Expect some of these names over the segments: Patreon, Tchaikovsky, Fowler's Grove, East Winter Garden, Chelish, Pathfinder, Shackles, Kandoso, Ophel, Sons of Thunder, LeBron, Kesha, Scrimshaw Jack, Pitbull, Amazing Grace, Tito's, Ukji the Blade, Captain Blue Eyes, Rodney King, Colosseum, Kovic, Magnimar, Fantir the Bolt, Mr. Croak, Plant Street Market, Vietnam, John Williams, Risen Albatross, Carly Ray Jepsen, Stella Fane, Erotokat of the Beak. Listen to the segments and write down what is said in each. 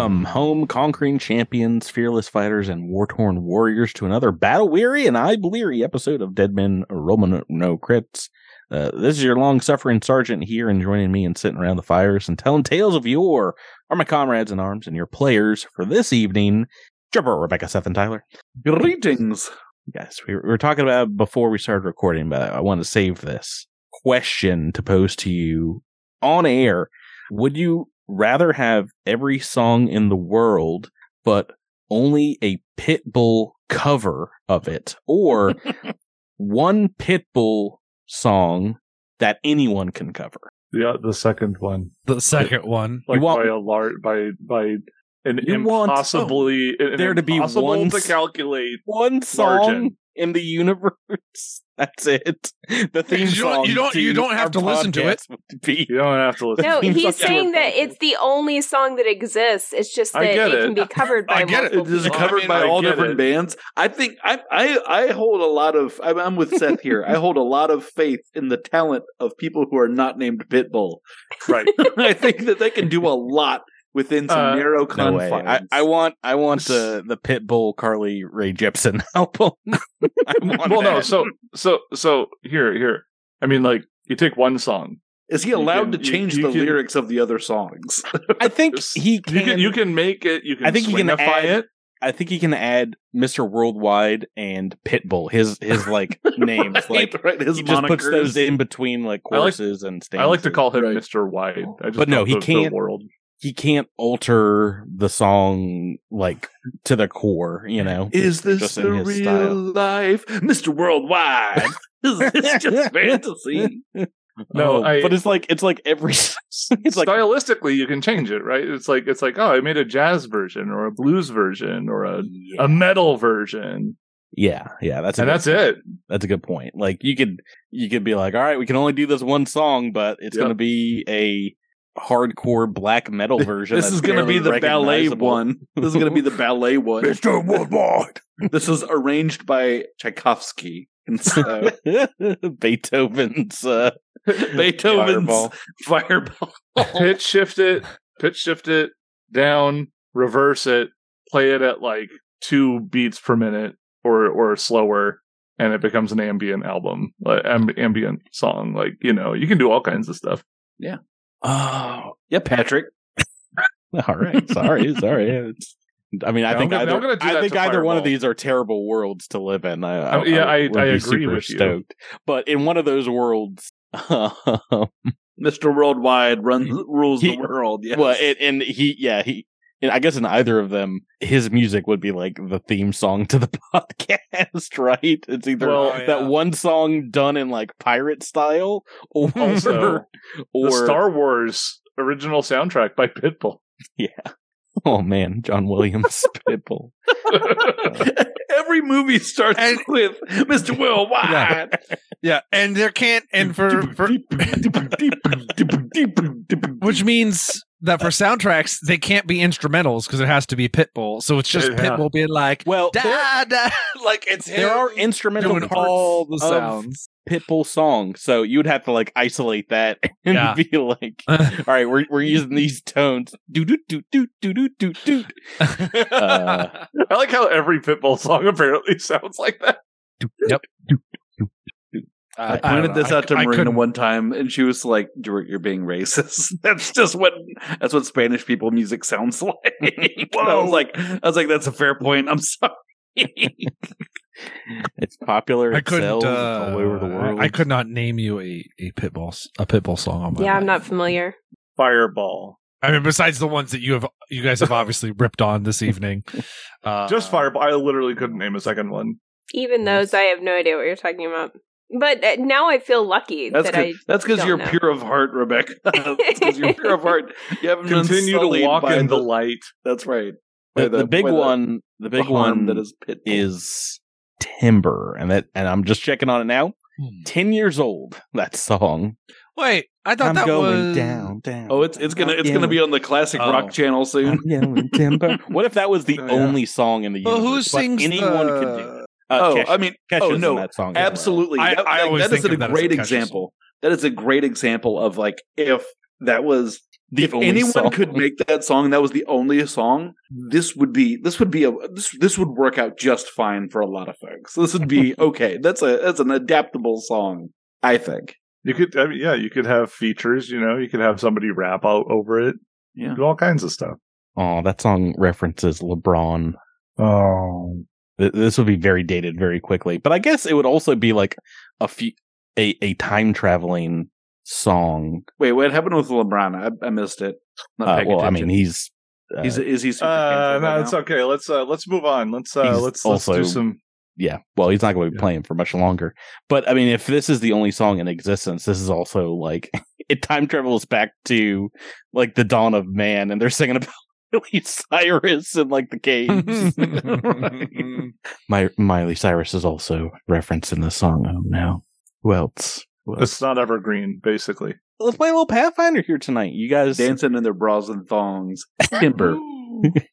Welcome, home conquering champions, fearless fighters, and war-torn warriors to another battle-weary and eye-bleary episode of Dead Men Romano Crits. This is your long-suffering sergeant here, and joining me and sitting around the fires and telling tales of yore are my comrades in arms and your players for this evening, Trevor, Rebecca, Seth, and Tyler. Greetings! Yes, we were talking about before we started recording, but I want to save this question to pose to you on air. Would you rather have every song in the world, but only a Pitbull cover of it, or one Pitbull song that anyone can cover? Yeah, the second one. The second one. Like you want, one song margin in the universe. That's it. The theme song. You don't have to listen to it. You don't have to listen. No, he's saying that it's the only song that exists. It's just that it can be covered by multiple people. It is covered by all different bands. I think I hold a lot of. I'm with Seth here. I hold a lot of faith in the talent of people who are not named Pitbull. Right. I think that they can do a lot within some narrow confines. No, I want the Pitbull Carly Ray Jepsen album. So here. I mean, like, you take one song. Is he allowed to change the lyrics of the other songs? I think he can. You can make it. You can. I think he can add it. I think he can add Mr. Worldwide and Pitbull. His like names, right, like right, his he monikers. Just puts those in between like choruses and stanzas. I like to call him Mr. Wide. I just but no, he can't. World. He can't alter the song, like, to the core, you know? Is this the real life? Mr. Worldwide! Is this just fantasy? No, but it's like every... It's like, stylistically, you can change it, right? It's like, oh, I made a jazz version, or a blues version, or a metal version. Yeah, that's it. That's a good point. Like, you could be like, all right, we can only do this one song, but it's going to be a hardcore black metal version. This is going to be the ballet one. Mr. Woodward. This is arranged by Tchaikovsky. And so Beethoven's Fireball. Pitch shift it down, reverse it, play it at like 2 beats per minute or slower, and it becomes an ambient album, ambient song. Like, you know, you can do all kinds of stuff. Yeah. Oh, yeah, Patrick. All right. Sorry. I think either one of these are terrible worlds to live in. I agree with stoked. You. But in one of those worlds, Mr. Worldwide rules the world. Yes. Well, and I guess in either of them, his music would be like the theme song to the podcast, right? It's either that one song done in like pirate style, or also, the Star Wars original soundtrack by Pitbull. Yeah. Oh man, John Williams Pitbull. Every movie starts with Mr. Worldwide. Yeah, and there can't and for which means that for soundtracks they can't be instrumentals because it has to be Pitbull. So it's just Pitbull being like, well, da, da, like it's him. There are instrumental parts all the sounds Pitbull song, so you'd have to like isolate that and be like, all right, we're using these tones. Do do do do do do do. I like how every Pitbull song apparently sounds like that. Yep. I pointed this out to Marina one time, and she was like, "You're being racist. That's what Spanish people music sounds like." I was like, "That's a fair point." I'm sorry. It's popular. It sells all over the world. I could not name you a Pitbull song on my life. I'm not familiar. Fireball. I mean, besides the ones that you guys have obviously ripped on this evening. Just Fireball. I literally couldn't name a second one. Even those, I have no idea what you're talking about. But now I feel lucky that's because you're pure of heart, Rebecca. That's because you're pure of heart. You haven't continue to walk in the light. That's right. The big one that is Pitbull is Timber, and I'm just checking on it now. 10 years old. That song. Wait, I thought that going was down. Oh, it's gonna be on the classic rock channel soon. Timber. What if that was the only song in the universe? Well, who sings anyone could do? Kesha. I mean, Kesha's no, that song absolutely. That is a great example. That is a great example of like if that was If anyone could make that song, that was the only song, this would work out just fine for a lot of folks. This would be okay. That's an adaptable song, I think. You could, I mean, yeah, you could have features. You know, you could have somebody rap out over it. Yeah, do all kinds of stuff. Oh, that song references LeBron. Oh, this would be very dated very quickly. But I guess it would also be like a time traveling song. Wait, what happened with LeBron? I missed it. Well, attention. I mean, is he? No, it's okay. Let's move on. Let's do some. Yeah, well, he's not going to be playing for much longer. But I mean, if this is the only song in existence, this is also like it time travels back to like the dawn of man, and they're singing about Miley Cyrus and like the caves. Right. Miley Cyrus is also referenced in the song. Oh no, who else? It's not evergreen, basically. Let's play a little Pathfinder here tonight. You guys dancing in their bras and thongs. Timber.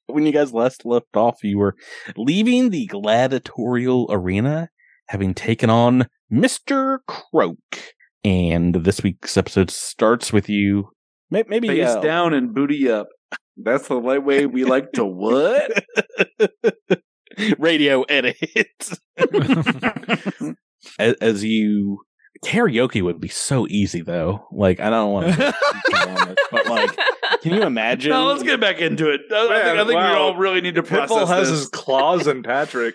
When you guys left off, you were leaving the gladiatorial arena, having taken on Mr. Croak. And this week's episode starts with you. Maybe face down and booty up. That's the right way we like to what? Radio edit. As you... Karaoke would be so easy, though. Like, I don't want to on this, but like, can you imagine? No, let's get back into it. I think we all really need to process this. Pitbull has his claws in Patrick.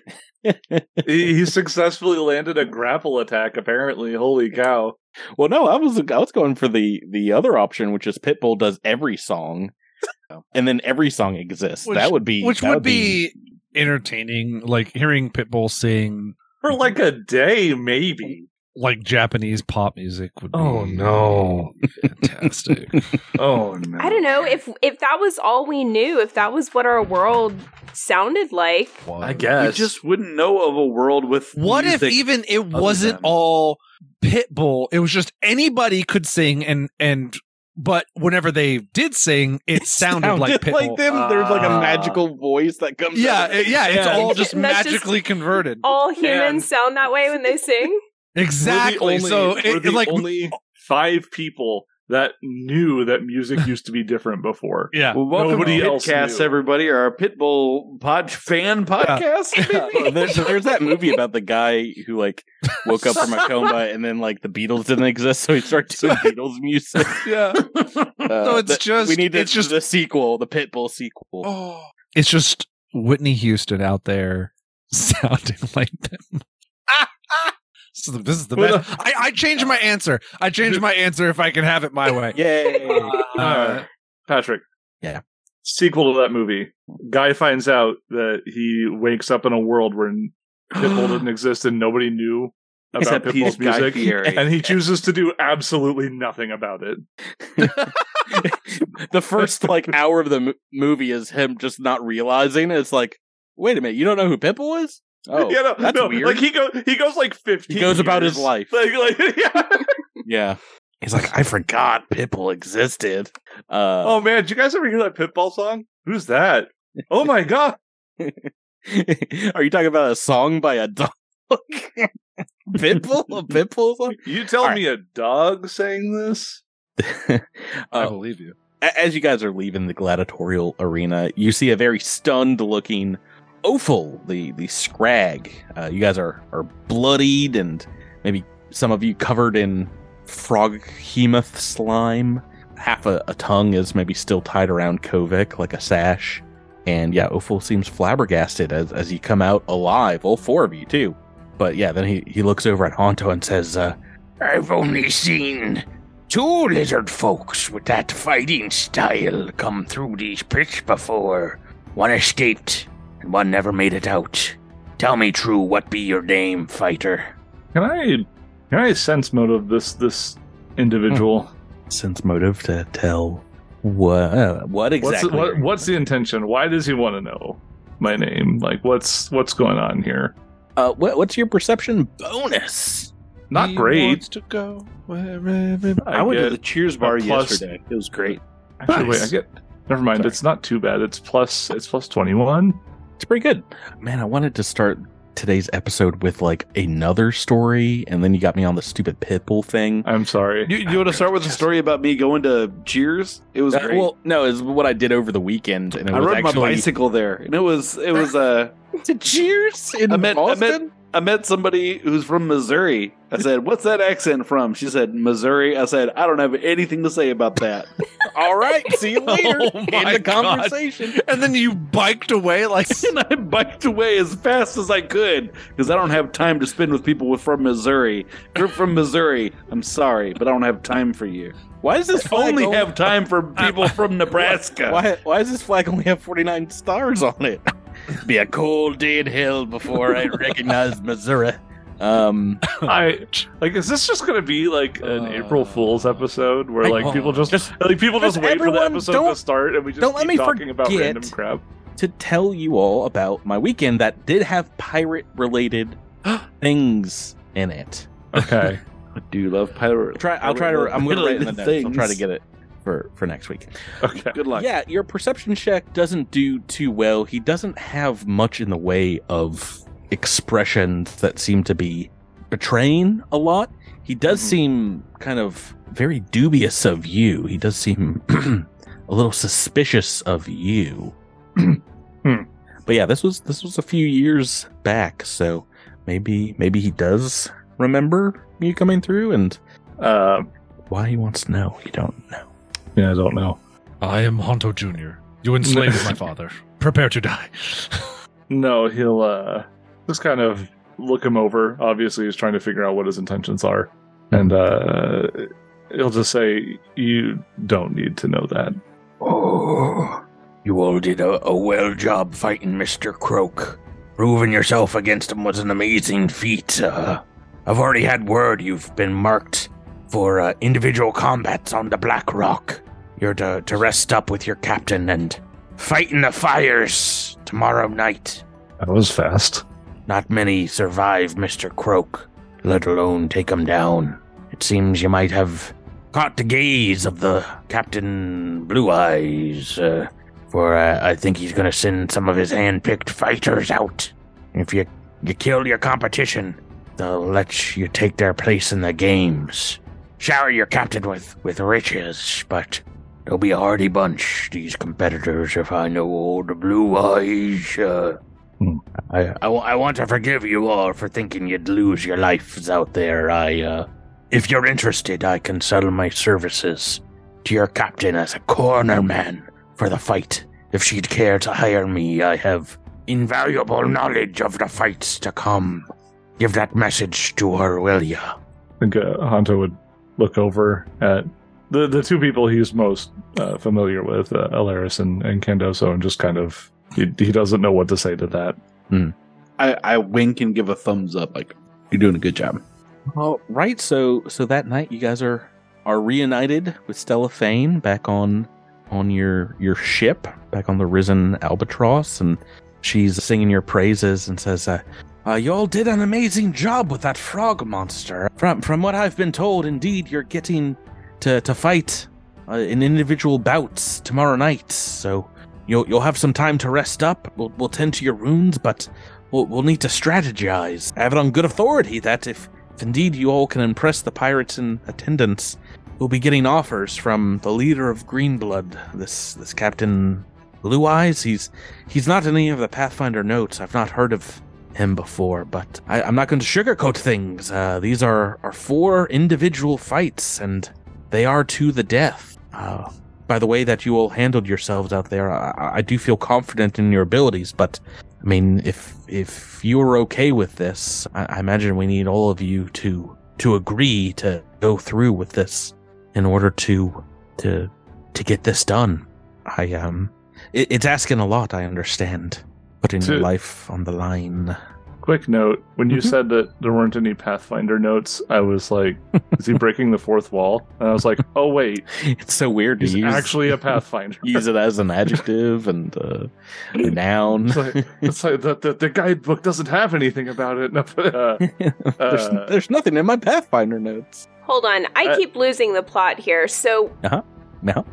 He successfully landed a grapple attack, apparently. Holy cow. Well, no, I was going for the other option, which is Pitbull does every song, and then every song exists. Which would be entertaining, like hearing Pitbull sing. For like a day, maybe. Like Japanese pop music would be. Oh no. Fantastic. Oh no. I don't know if that was all we knew, if that was what our world sounded like. Well, I guess. You just wouldn't know of a world with what music. What if even it wasn't all Pitbull? It was just anybody could sing but whenever they did sing, it sounded like Pitbull. Like them, there's like a magical voice that comes out. It's all just magically converted. All humans sound that way when they sing. Exactly. Only five people that knew that music used to be different before. Yeah. Well, welcome to Pitcast, everybody, or our Pitbull fan podcast. Yeah. Yeah. There's that movie about the guy who like woke up from a coma and then like the Beatles didn't exist, so he started doing Beatles music. Yeah. It's just the sequel, the Pitbull sequel. Oh, it's just Whitney Houston out there sounding like them. This is the best. I changed my answer. If I can have it my way. Yay. Patrick. Yeah. Sequel to that movie. Guy finds out that he wakes up in a world where Pitbull didn't exist and nobody knew about Pitbull's music. And he chooses to do absolutely nothing about it. The first like hour of the movie is him just not realizing. It's like, wait a minute, you don't know who Pitbull is? Oh, yeah, that's weird. Like he goes like 15. He goes years. About his life. Yeah. He's like, I forgot Pitbull existed. Oh man, did you guys ever hear that Pitbull song? Who's that? Oh my god! Are you talking about a song by a dog? Pitbull? A Pitbull song? You tell me a dog sang this? I believe you. As you guys are leaving the gladiatorial arena, you see a very stunned-looking Ophel, the scrag. You guys are bloodied and maybe some of you covered in frog hemoth slime. Half a tongue is maybe still tied around Kovic like a sash. And yeah, Ophel seems flabbergasted as you come out alive, all four of you too. But yeah, then he looks over at Hanto and says, I've only seen two lizard folks with that fighting style come through these pits before. One escaped. And one never made it out. Tell me true, what be your name, fighter? Can I sense motive this individual? Sense motive to tell what exactly? What's the intention? Why does he want to know my name? Like, what's going on here? What's your perception bonus? Not he great. Wants to go wherever I went to the Cheers bar yesterday. It was great. Actually, nice. Never mind. Sorry. It's not too bad. It's plus 21. It's pretty good. Man, I wanted to start today's episode with like another story, and then you got me on the stupid Pitbull thing. I'm sorry. You want to start with a story about me going to Cheers? It was great. Well, no, it's what I did over the weekend, and I rode my bicycle there, and it was to Cheers in Boston. I met somebody who's from Missouri. I said, "What's that accent from?" She said, "Missouri." I said, "I don't have anything to say about that." All right, see you later. In the conversation. And then you biked away like. And I biked away as fast as I could because I don't have time to spend with people from Missouri. If you're from Missouri, I'm sorry, but I don't have time for you. Why does this flag only have time for people from Nebraska? Why does this flag only have 49 stars on it? Be a cold day in hell before I recognize Missouri. Is this just going to be like an April Fool's episode where people just wait for the episode to start and we just keep talking about random crap? To tell you all about my weekend that did have pirate related things in it. Okay, I do love pirate. I'm going to write in the notes. I'll try to get it for next week. Okay. Good luck. Yeah, your perception check doesn't do too well. He doesn't have much in the way of expressions that seem to be betraying a lot. He does seem kind of very dubious of you. He does seem a little suspicious of you. But yeah, this was a few years back, so maybe he does remember you coming through, and why he wants to know, you don't know. Yeah, I don't know. I am Hanto Jr. You enslaved my father. Prepare to die. No, he'll just kind of look him over. Obviously, he's trying to figure out what his intentions are. And he'll just say, you don't need to know that. Oh, you all did a well job fighting Mr. Croak. Proving yourself against him was an amazing feat. I've already had word you've been marked for individual combats on the Black Rock. You're to rest up with your captain and fight in the fires tomorrow night. That was fast. Not many survive Mr. Croak, let alone take him down. It seems you might have caught the gaze of the Captain Blue Eyes, for I think he's going to send some of his hand-picked fighters out. If you kill your competition, they'll let you take their place in the games. Shower your captain with riches, but they'll be a hardy bunch, these competitors, if I know all the Blue Eyes. I want to forgive you all for thinking you'd lose your lives out there. If you're interested, I can sell my services to your captain as a corner man for the fight. If she'd care to hire me, I have invaluable knowledge of the fights to come. Give that message to her, will ya? I think Hanto would look over at the two people he's most familiar with, Alaris and Kandoso, and just kind of, he doesn't know what to say to that. I wink and give a thumbs up, like, you're doing a good job. All right, so that night you guys are reunited with Stella Fane back on your ship, back on the Risen Albatross, and she's singing your praises and says, y'all did an amazing job with that frog monster. From what I've been told, indeed, you're getting to fight in individual bouts tomorrow night. So you'll have some time to rest up. We'll tend to your wounds, but we'll need to strategize. I have it on good authority that if indeed you all can impress the pirates in attendance, we'll be getting offers from the leader of Green Blood, this Captain Blue Eyes. He's not in any of the Pathfinder notes. I've not heard of him before, but I'm not going to sugarcoat things. These are four individual fights, and they are to the death. By the way that you all handled yourselves out there, I do feel confident in your abilities, but I mean, if you are okay with this, I imagine we need all of you to agree to go through with this in order to get this done. It's asking a lot, I understand. Putting your life on the line. Quick note, when you said that there weren't any Pathfinder notes, I was like, is he breaking the fourth wall? And I was like, oh wait. It's so weird to use. He's actually a Pathfinder. Use it as an adjective and a noun. It's like the guidebook doesn't have anything about it. There's nothing in my Pathfinder notes. Hold on, I keep losing the plot here. So,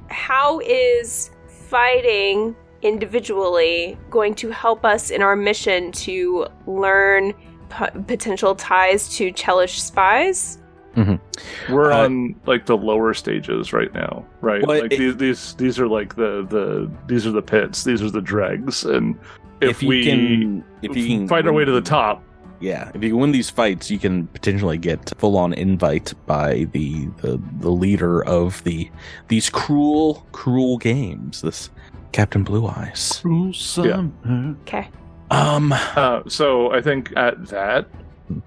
how is fighting individually going to help us in our mission to learn potential ties to Chelish spies. Mm-hmm. We're on like the lower stages right now, right? Well, like these are like these are the pits, these are the dregs, and if we can fight our way to the top. Yeah, if you win these fights, you can potentially get full-on invite by the leader of these cruel games. This Captain Blue Eyes. Cruel summer. Yeah. Okay. So I think at that,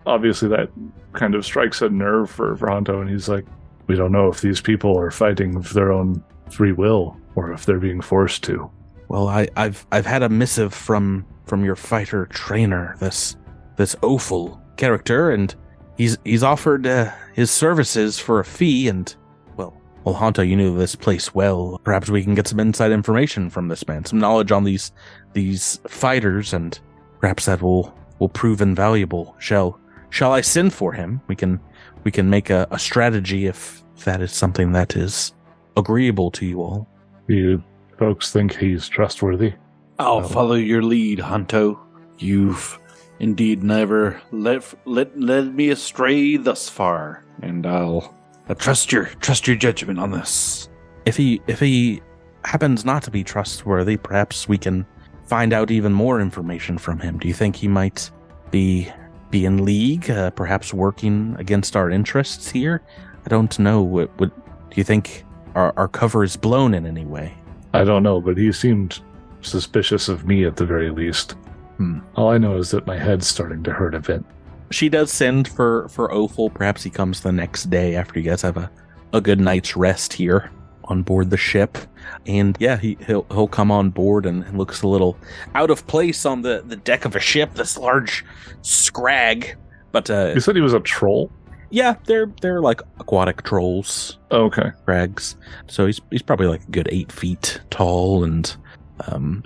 obviously that kind of strikes a nerve for Hanto, and he's like, we don't know if these people are fighting of their own free will or if they're being forced to. Well, I've had a missive from your fighter trainer. This Ophel character, and he's offered his services for a fee, and well Hanto, you knew this place well. Perhaps we can get some inside information from this man, some knowledge on these fighters, and perhaps that will prove invaluable. Shall I send for him? We can make a strategy if that is something that is agreeable to you all. Do you folks think he's trustworthy? I'll follow your lead, Hanto. You've indeed never led me astray thus far, and I'll trust your judgment on this. If he happens not to be trustworthy, perhaps we can find out even more information from him. Do you think he might be in league, perhaps working against our interests here? I don't know. Do you think our cover is blown in any way? I don't know, but he seemed suspicious of me at the very least. All I know is that my head's starting to hurt a bit. She does send for Ophel. Perhaps he comes the next day after you guys have a good night's rest here on board the ship. And yeah, he'll come on board and looks a little out of place on the deck of a ship, this large scrag. But you said he was a troll? Yeah, they're like aquatic trolls. Oh, okay. Scrags. So he's probably like a good 8 feet tall, and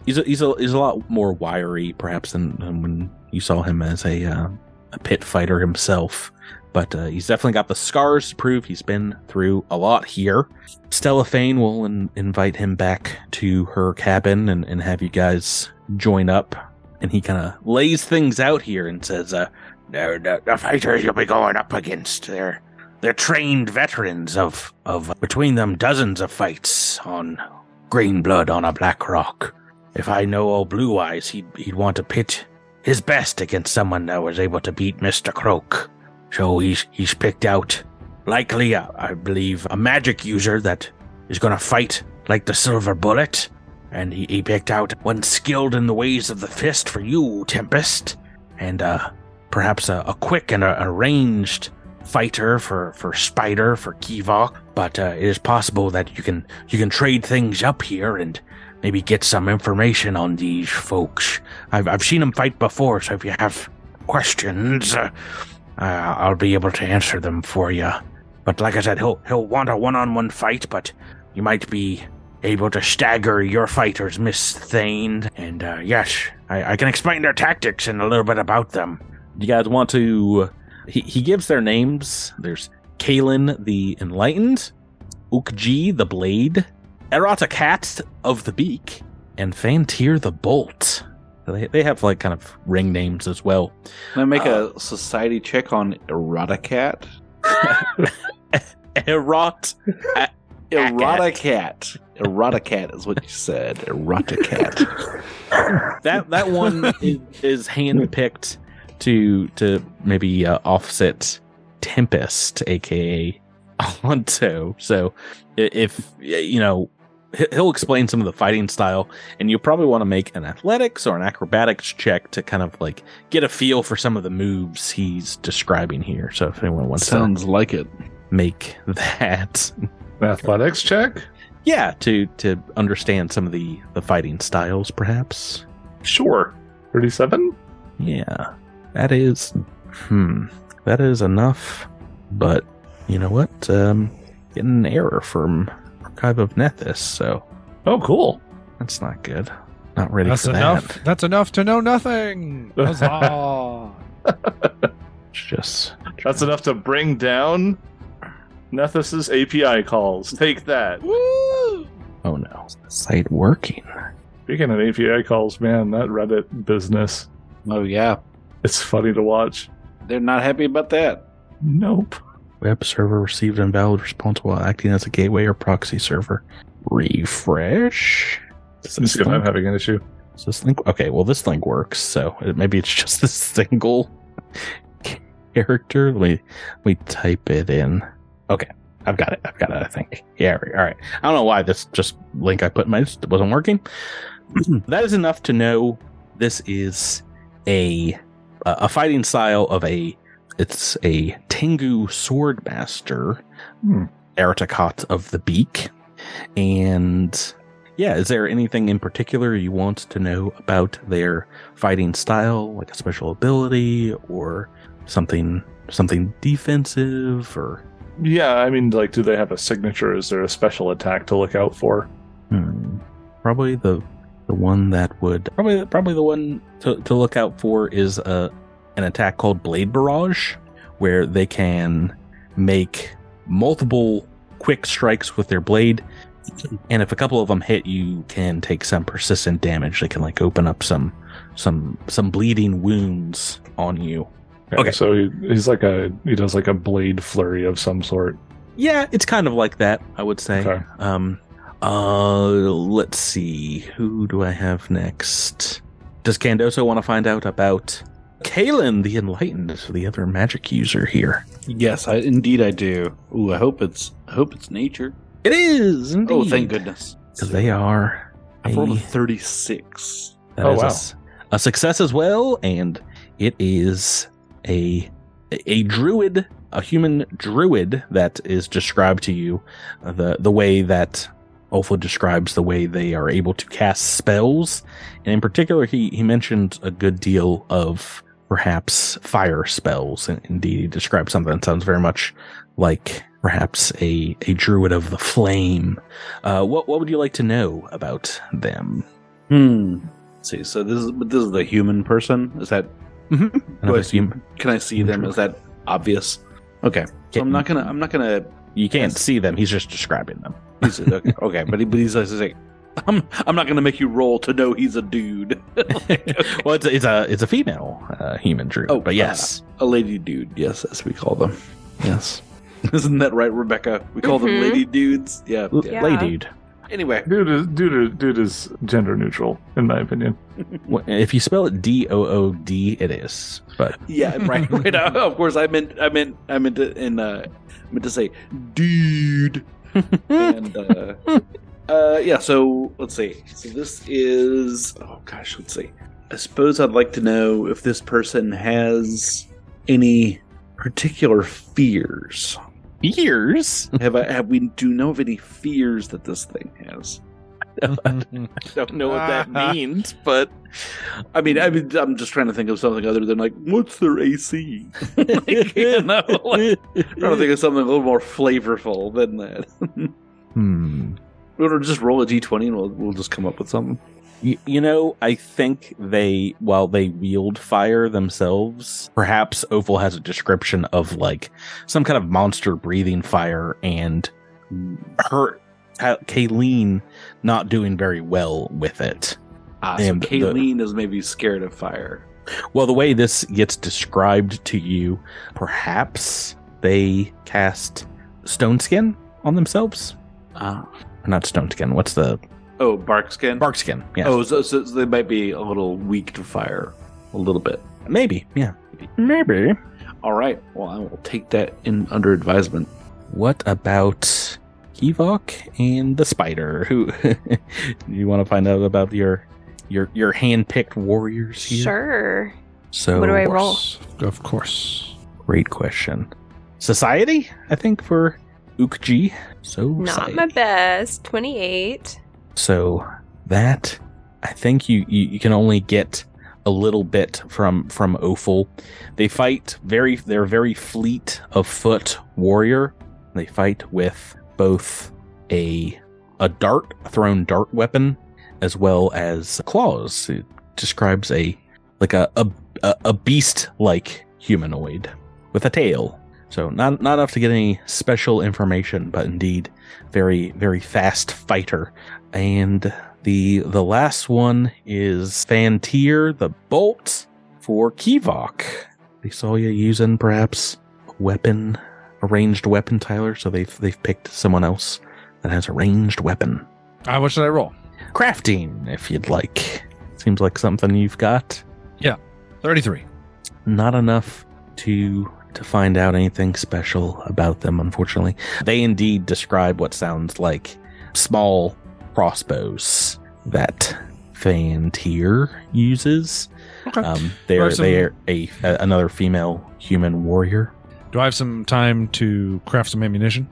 he's a lot more wiry, perhaps, than when you saw him as a pit fighter himself. But he's definitely got the scars to prove he's been through a lot here. Stella Fane will invite him back to her cabin and have you guys join up. And he kind of lays things out here and says, the fighters you'll be going up against, they're trained veterans of between them dozens of fights on Green Blood on a Black Rock. If I know old Blue Eyes, he'd want to pit his best against someone that was able to beat Mr. Croak. So he's picked out, likely, I believe, a magic user that is going to fight like the Silver Bullet. And he picked out one skilled in the ways of the fist for you, Tempest. And perhaps a quick and a ranged fighter for Spider, for Kivok, but it is possible that you can trade things up here and maybe get some information on these folks. I've seen them fight before, so if you have questions, I'll be able to answer them for you. But like I said, he'll want a one-on-one fight, but you might be able to stagger your fighters, Miss Thane. And yes, I can explain their tactics and a little bit about them. You guys want to... He gives their names. There's Kaelin the Enlightened, Ukji the Blade, Erotokat of the Beak, and Fantir the Bolt. They have like kind of ring names as well. Can I make a society check on Erotokat? Erotokat. Erotokat is what you said. Erotokat. that one is handpicked to maybe offset Tempest, aka Hanto. So if you know, he'll explain some of the fighting style, and you'll probably want to make an athletics or an acrobatics check to kind of like get a feel for some of the moves he's describing here. So if anyone wants to like it, make that athletics check. Yeah, to understand some of the fighting styles, perhaps. Sure. 37. Yeah. That is enough, but you know what? Getting an error from Archive of Nethys, so... Oh, cool. That's not good. Not ready for that. That's enough to know nothing! Huzzah! That's enough to bring down Nethys' API calls. Take that. Woo! Oh no. Site working. Speaking of API calls, man, that Reddit business. Oh, yeah. It's funny to watch. They're not happy about that. Nope. Web server received an invalid response while acting as a gateway or proxy server. Refresh? This I'm having an issue. Is this link? Okay, well, this link works, so maybe it's just a single character. Let me type it in. Okay, I've got it, I think. Yeah, all right. I don't know why this just link I put in mine wasn't working. That is enough to know this is a fighting style of it's a Pingu Swordmaster, Erotokat of the Beak. And yeah, is there anything in particular you want to know about their fighting style, like a special ability or something defensive or? Yeah, I mean, like, do they have a signature? Is there a special attack to look out for? Probably the one that would probably the one to look out for is an attack called Blade Barrage, where they can make multiple quick strikes with their blade. And if a couple of them hit, you can take some persistent damage. They can like open up some bleeding wounds on you. Okay. So he's like he does like a blade flurry of some sort. Yeah, it's kind of like that, I would say. Okay. Let's see. Who do I have next? Does Kandoso want to find out about Kaelin the Enlightened, the other magic user here? Yes, indeed I do. Ooh, I hope it's nature. It is, indeed. Oh, thank goodness. Because they are... I've rolled a 36. That is a success as well, and it is a druid, a human druid that is described to you the way that Ophel describes the way they are able to cast spells. And in particular, he mentioned a good deal of perhaps fire spells. And indeed, he describes something that sounds very much like... perhaps a druid of the flame. What would you like to know about them? Let's see, so this is the human person? Is that... Mm-hmm. Can I see them? Is that obvious? Okay. So I'm not gonna... You can't see them. He's just describing them. Okay, but he's like, I'm not gonna make you roll to know he's a dude. Well, it's a female human druid. Oh, but yes. A lady dude. Yes, as we call them. Yes. Isn't that right, Rebecca? We call them lady dudes. Yeah, yeah. Lady dude. Anyway, dude is gender neutral, in my opinion. Well, if you spell it DOOD, it is. But yeah, right. Of course, I meant to say dude. And yeah. So let's see. So this is. Oh gosh, let's see. I suppose I'd like to know if this person has any particular fears. Fears? Do you know of any fears that this thing has? I don't know what that means, but I mean, I'm just trying to think of something other than like, what's their AC? Like, you know, like, I'm trying to think of something a little more flavorful than that. Or just roll a d20 and we'll just come up with something. You know, I think while they wield fire themselves, perhaps Ophel has a description of like some kind of monster breathing fire and Kaelin not doing very well with it. And so Kaelin is maybe scared of fire. Well, the way this gets described to you, perhaps they cast stone skin on themselves. Not stone skin. What's the... Oh, bark skin? Bark skin, yes. Oh, so they might be a little weak to fire. A little bit. Maybe, yeah. Maybe. All right. Well, I will take that in under advisement. What about Kivok and the spider? Who you want to find out about your hand-picked warriors here? Sure. So what do I roll? Of course. Great question. Society, I think, for Ukji. So not my best. 28. So that, I think you can only get a little bit from Ophel. They fight they're very fleet of foot warrior. They fight with both a thrown dart weapon as well as claws. It describes a beast like humanoid with a tail. So not enough to get any special information, but indeed very, very fast fighter. And The last one is Fantir the Bolt for Kivok. They saw you using perhaps weapon, a ranged weapon, Tyler, so they've picked someone else that has a ranged weapon. What should I roll? Crafting, if you'd like. Seems like something you've got. Yeah, 33. Not enough to find out anything special about them, unfortunately. They indeed describe what sounds like small crossbows that Fantir uses. Okay. They're another female human warrior. Do I have some time to craft some ammunition?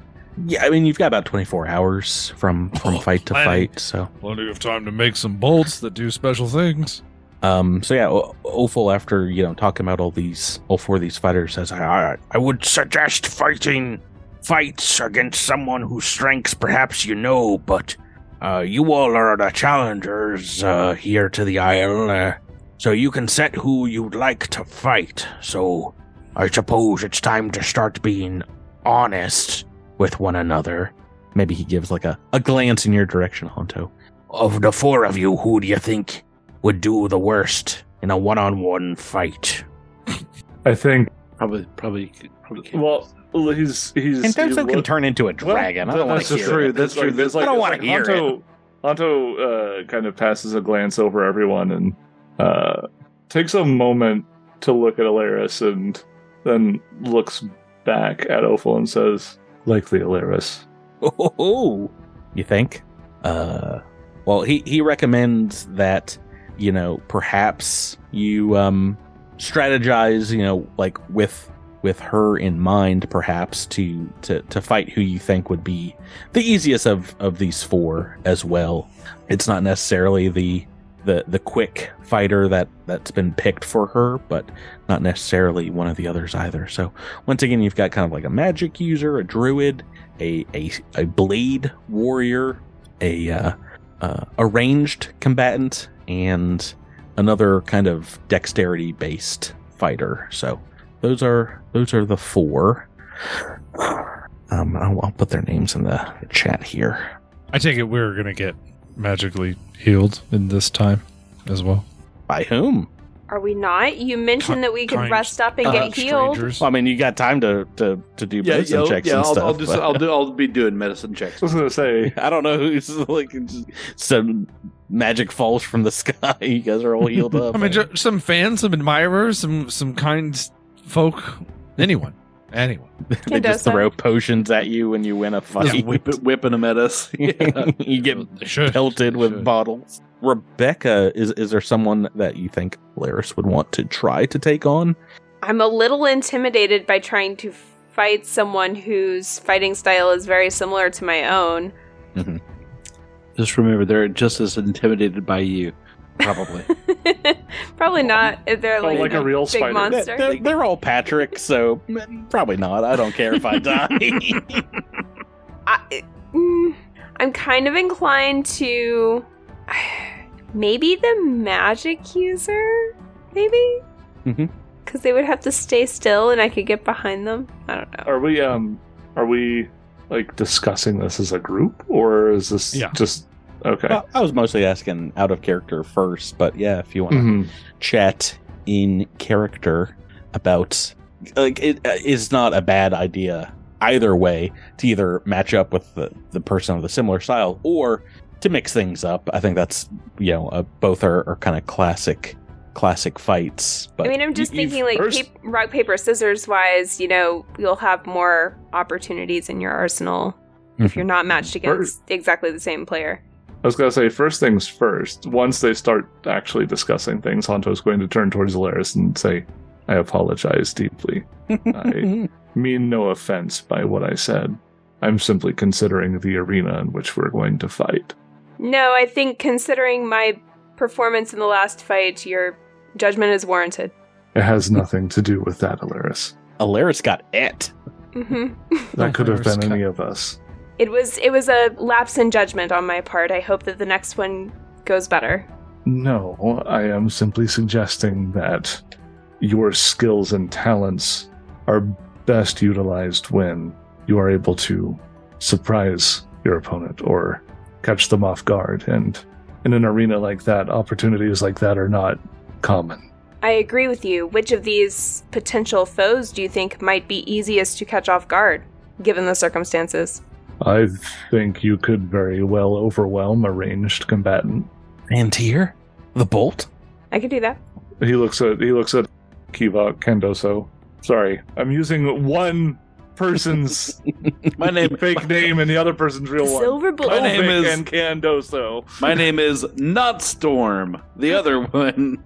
Yeah, I mean, you've got about 24 hours from fight to fight, so plenty of time to make some bolts that do special things. So yeah, Ophel, after talking about all four of these fighters, says, "I would suggest fighting fights against someone whose strengths perhaps you know, but you all are the challengers here to the Isle, so you can set who you'd like to fight. So I suppose it's time to start being honest with one another." Maybe he gives a glance in your direction, Hanto. "Of the four of you, who do you think would do the worst in a one-on-one fight?" I think probably. Well, he's Hanto can turn into a dragon. Well, I don't want to hear true. It. That's true. That's true. I don't want to hear Hanto, it. Hanto kind of passes a glance over everyone and takes a moment to look at Alaris and then looks back at Ophel and says, "Likely Alaris." Oh, you think? Well, he recommends that, perhaps you strategize, with her in mind, perhaps to fight who you think would be the easiest of these four as well. It's not necessarily the quick fighter that's been picked for her, but not necessarily one of the others either. So once again, you've got kind of a magic user, a druid, a blade warrior, a ranged combatant, and another kind of dexterity based fighter. So those are the four. I'll put their names in the chat here. I take it we're gonna get magically healed in this time as well. By whom? Are we not? You mentioned that we could rest up and get healed. Well, I mean, you got time to do medicine checks and stuff. I'll be doing medicine checks. I was going to say, I don't know who's some magic falls from the sky. You guys are all healed up. I mean, some fans, some admirers, some kind folk, anyone. They just throw potions at you when you win a fight. Yeah, whipping them at us. Yeah. You get pelted with bottles. Rebecca, is there someone that you think Alaris would want to try to take on? I'm a little intimidated by trying to fight someone whose fighting style is very similar to my own. Mm-hmm. Just remember, they're just as intimidated by you. Probably. Probably not. If they're like a real big spider. Monster. They're all Patrick, so probably not. I don't care if I die. I'm kind of inclined to maybe the magic user, maybe? Mm-hmm. Because they would have to stay still and I could get behind them. I don't know. Are we discussing this as a group, or is this just... Okay. Well, I was mostly asking out of character first, but yeah, if you want to chat in character about, it's not a bad idea either way to either match up with the person of a similar style or to mix things up. I think that's, both are kind of classic fights. But I mean, I'm just thinking rock, paper, scissors wise, you'll have more opportunities in your arsenal if you're not matched against exactly the same player. I was going to say, first things first, once they start actually discussing things, Hanto's going to turn towards Alaris and say, "I apologize deeply. I mean no offense by what I said. I'm simply considering the arena in which we're going to fight." No, I think considering my performance in the last fight, your judgment is warranted. It has nothing to do with that, Alaris. Alaris got it. Mm-hmm. That could have been any of us. It was a lapse in judgment on my part. I hope that the next one goes better. No, I am simply suggesting that your skills and talents are best utilized when you are able to surprise your opponent or catch them off guard and in an arena like that, opportunities like that are not common. I agree with you. Which of these potential foes do you think might be easiest to catch off guard, given the circumstances? I think you could very well overwhelm a ranged combatant. Fantir the Bolt? I could do that. He looks at Kiva Kandoso. Sorry, I'm using one person's fake name and the other person's real one. Silver Bolt. My name is Kandoso. My name is Not Storm. The other one.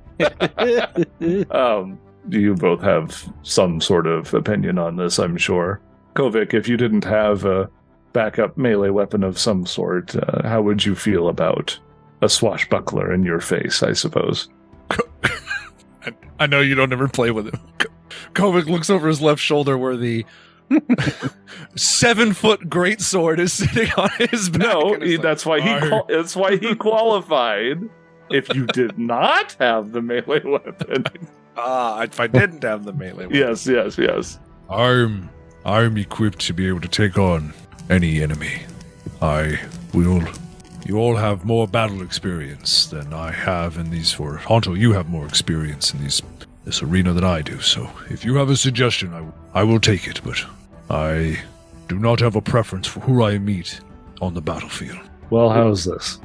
You both have some sort of opinion on this, I'm sure. Kovic, if you didn't have a backup melee weapon of some sort, how would you feel about a swashbuckler in your face, I suppose? I know you don't ever play with him. Kovic looks over his left shoulder where the 7-foot greatsword is sitting on his back. No, that's why he qualified. If you did not have the melee weapon. If I didn't have the melee weapon. Yes. I'm equipped to be able to take on any enemy. You all have more battle experience than I have in these four. Hanto, you have more experience in this arena than I do, so if you have a suggestion, I will take it, but I do not have a preference for who I meet on the battlefield. Well, how's this?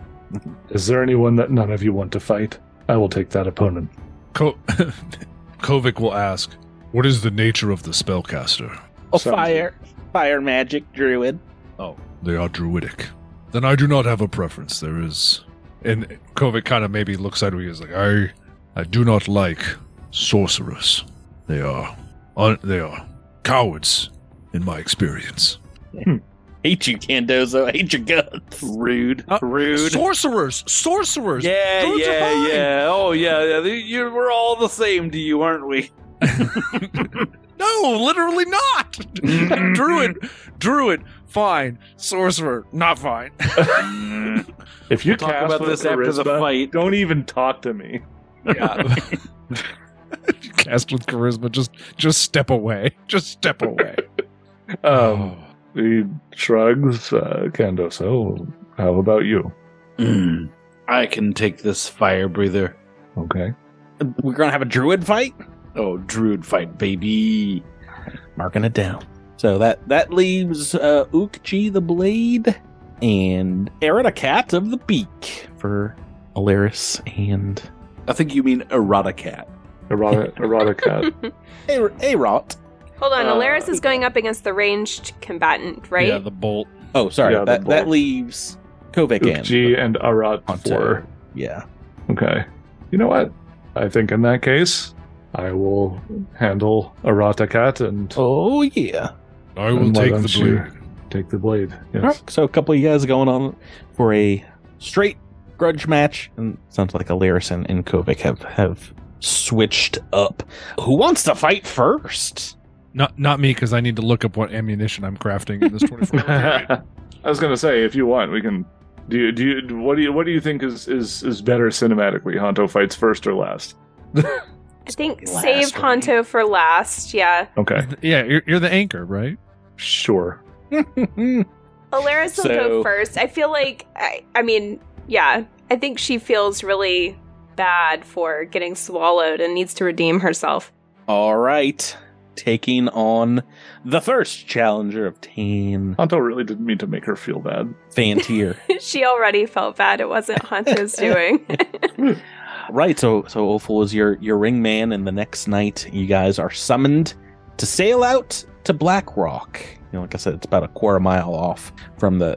Is there anyone that none of you want to fight? I will take that opponent. Kovic will ask, what is the nature of the spellcaster? Oh, fire. Fire magic druid. Oh, they are druidic. Then I do not have a preference. There is... And Kovic kind of maybe looks at me as like, I do not like sorcerers. They are cowards, in my experience. Hate you, Kandoso. Hate your guts. Rude. Sorcerers. Yeah. Oh, yeah. We're all the same to you, aren't we? No, literally not. Druid, fine. Sorcerer, not fine. If you talk about this after the fight, don't even talk to me. Yeah. If you cast with charisma, just step away. He shrugs. Kandoso, how about you? I can take this fire breather. Okay. We're going to have a druid fight? Oh, druid fight, baby. Marking it down. So that leaves Ukji the Blade and Erotokat of the Beak for Alaris and... I think you mean Erotokat. Erotokat. Erot. Hold on, Alaris is going up against the ranged combatant, right? Yeah, the bolt. Oh, sorry, yeah, that leaves Kovic Ukji and Arat 4. Yeah. Okay. You know what? I think in that case, I will handle Erotokat and... Oh, yeah. I will take the blade. Take the blade, yes. Right, so a couple of you guys going on for a straight grudge match. And sounds like Alaris and Kovic have switched up. Who wants to fight first? Not me, because I need to look up what ammunition I'm crafting in this 24-hour period. I was gonna say, if you want, we can. Do you? What do you think is better cinematically? Hanto fights first or last? I think last, save right? Hanto for last. Yeah. Okay. Yeah, you're the anchor, right? Sure. Alaris will go first. I feel like I think she feels really bad for getting swallowed and needs to redeem herself. All right. Taking on the first challenger of Tain. Hanto really didn't mean to make her feel bad. Fantir. She already felt bad. It wasn't Hanto's doing. Right, so Ophel is your ringman, and the next night you guys are summoned to sail out to Black Rock. You know, like I said, it's about a quarter mile off from the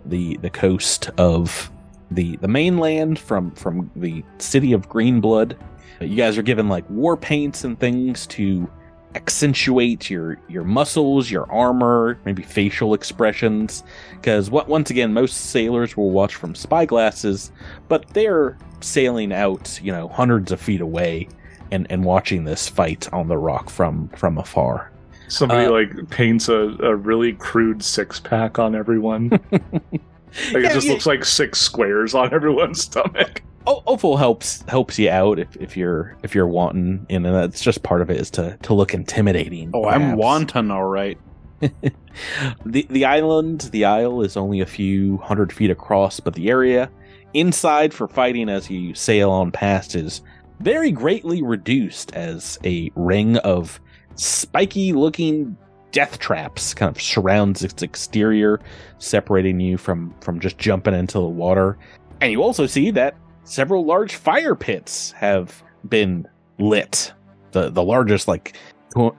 coast of the mainland, from the city of Green Blood. You guys are given like war paints and things to accentuate your muscles, your armor, maybe facial expressions, because once again, most sailors will watch from spyglasses, but they're sailing out, you know, hundreds of feet away and watching this fight on the rock from afar. Somebody like paints a really crude six-pack on everyone. Looks like six squares on everyone's stomach. Ophel helps you out if you're wanton, and that's just part of it is to look intimidating. Oh, perhaps. I'm wanton, all right. The isle is only a few hundred feet across, but the area inside for fighting as you sail on past is very greatly reduced as a ring of spiky-looking death traps kind of surrounds its exterior, separating you from just jumping into the water. And you also see that several large fire pits have been lit. The largest, like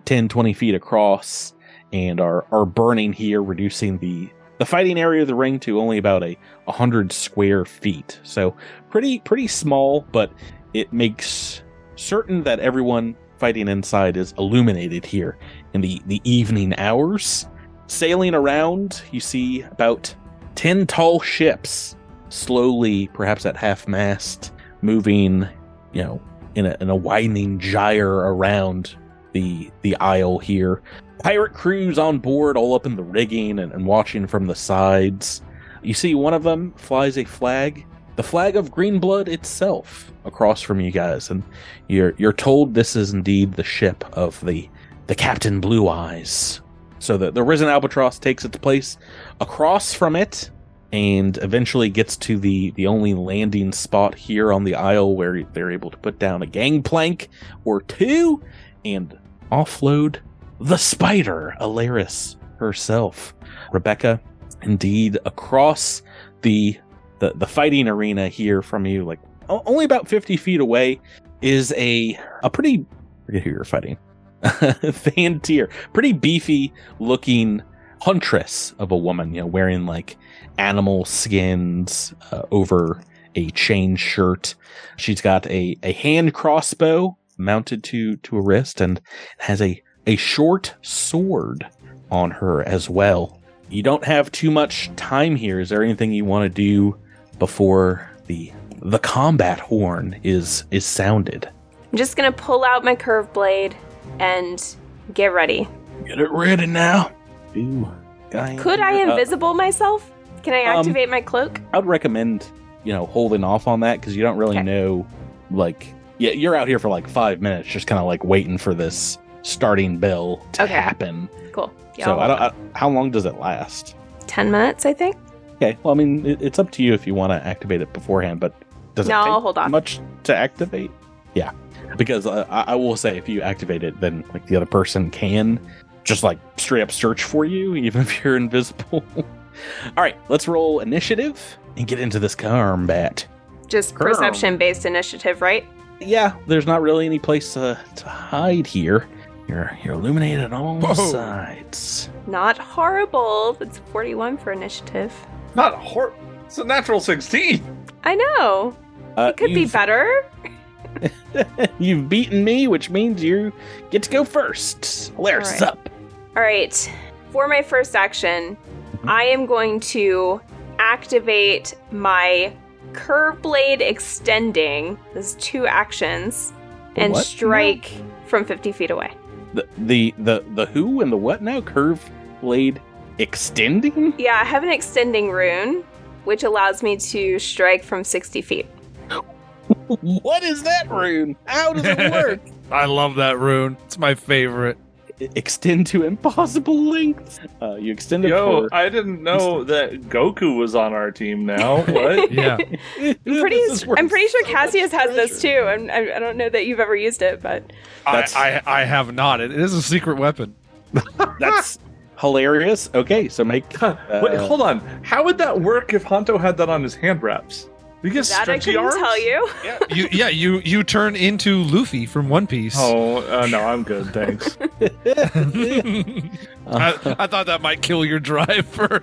10, 20 feet across, and are burning here, reducing the fighting area of the ring to only about 100 square feet. So pretty small, but it makes certain that everyone fighting inside is illuminated here in the evening hours. Sailing around, you see about 10 tall ships, slowly, perhaps at half-mast, moving, you know, in a widening gyre around the isle here. Pirate crews on board, all up in the rigging and watching from the sides. You see one of them flies a flag, the flag of Green Blood itself, across from you guys, and you're told this is indeed the ship of the Captain Blue Eyes. So the Risen Albatross takes its place across from it, and eventually gets to the only landing spot here on the isle where they're able to put down a gangplank or two and offload the Spider, Alaris herself. Rebecca, indeed, across the fighting arena here from you, like only about 50 feet away, is a pretty, I forget who you're fighting, Fantir, pretty beefy looking huntress of a woman, you know, wearing like animal skins over a chain shirt. She's got a hand crossbow mounted to a wrist and has a short sword on her as well. You don't have too much time here. Is there anything you want to do before the combat horn is sounded? I'm just going to pull out my curved blade and get ready. Get it ready now. Ooh, could I invisible myself? Can I activate my cloak? I would recommend, you know, holding off on that because you don't really know, like, yeah, you're out here for like 5 minutes just kind of like waiting for this starting bell to happen. Cool. Yeah, so how long does it last? 10 minutes, I think. Okay. Well, I mean, it's up to you if you want to activate it beforehand, but does it take much to activate? Yeah. Because I will say if you activate it, then like the other person can just like straight up search for you, even if you're invisible. All right, let's roll initiative and get into this combat. Just perception-based initiative, right? Yeah, there's not really any place to hide here. You're illuminated on all sides. Not horrible. It's 41 for initiative. Not horrible. It's a natural 16. I know. It could be better. You've beaten me, which means you get to go first. Alaris up. All right. For my first action, I am going to activate my curve blade extending. There's two actions. And strike from 50 feet away. The who and the what now? Curve blade extending? Yeah, I have an extending rune, which allows me to strike from 60 feet. What is that rune? How does it work? I love that rune. It's my favorite. Extend to impossible lengths. You extend it. Yo, I didn't know that Goku was on our team now. What? Yeah. I'm pretty sure Cassius has this too, and I don't know that you've ever used it, but I have not. It is a secret weapon. That's hilarious. Okay, so make. Wait, hold on. How would that work if Hanto had that on his hand wraps? Because that I couldn't tell you. Yeah, you turn into Luffy from One Piece. Oh, no, I'm good, thanks. I thought that might kill your drive for...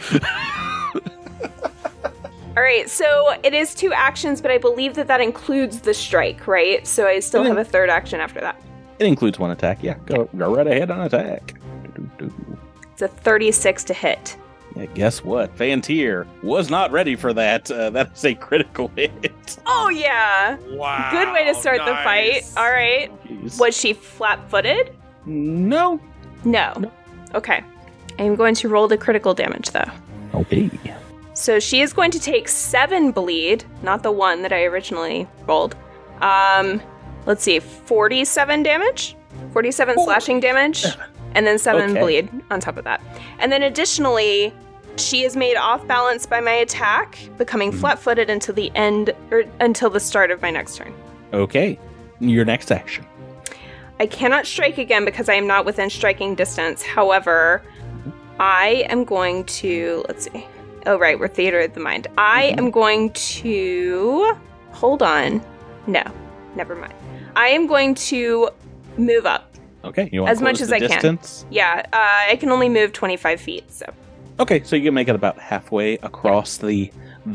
All right, so it is two actions, but I believe that includes the strike, right? So I still have a third action after that. It includes one attack, yeah. Go right ahead on attack. It's a 36 to hit. Yeah, guess what? Fantir was not ready for that. That is a critical hit. Oh, yeah. Wow. Good way to start the fight. All right. Jeez. Was she flat-footed? No. Okay. I'm going to roll the critical damage, though. Okay. So she is going to take 7 bleed, not the one that I originally rolled. Let's see, 47 damage? 47 slashing damage? And then 7 bleed on top of that. And then additionally... She is made off balance by my attack, becoming flat-footed until the end, or until the start of my next turn. Okay. Your next action. I cannot strike again because I am not within striking distance. However, I am going to... Let's see. Oh, right. We're theater of the mind. I am going to... Hold on. No. Never mind. I am going to move up. Okay. You want as much as I distance? Can. Yeah. I can only move 25 feet, so... Okay, so you can make it about halfway across the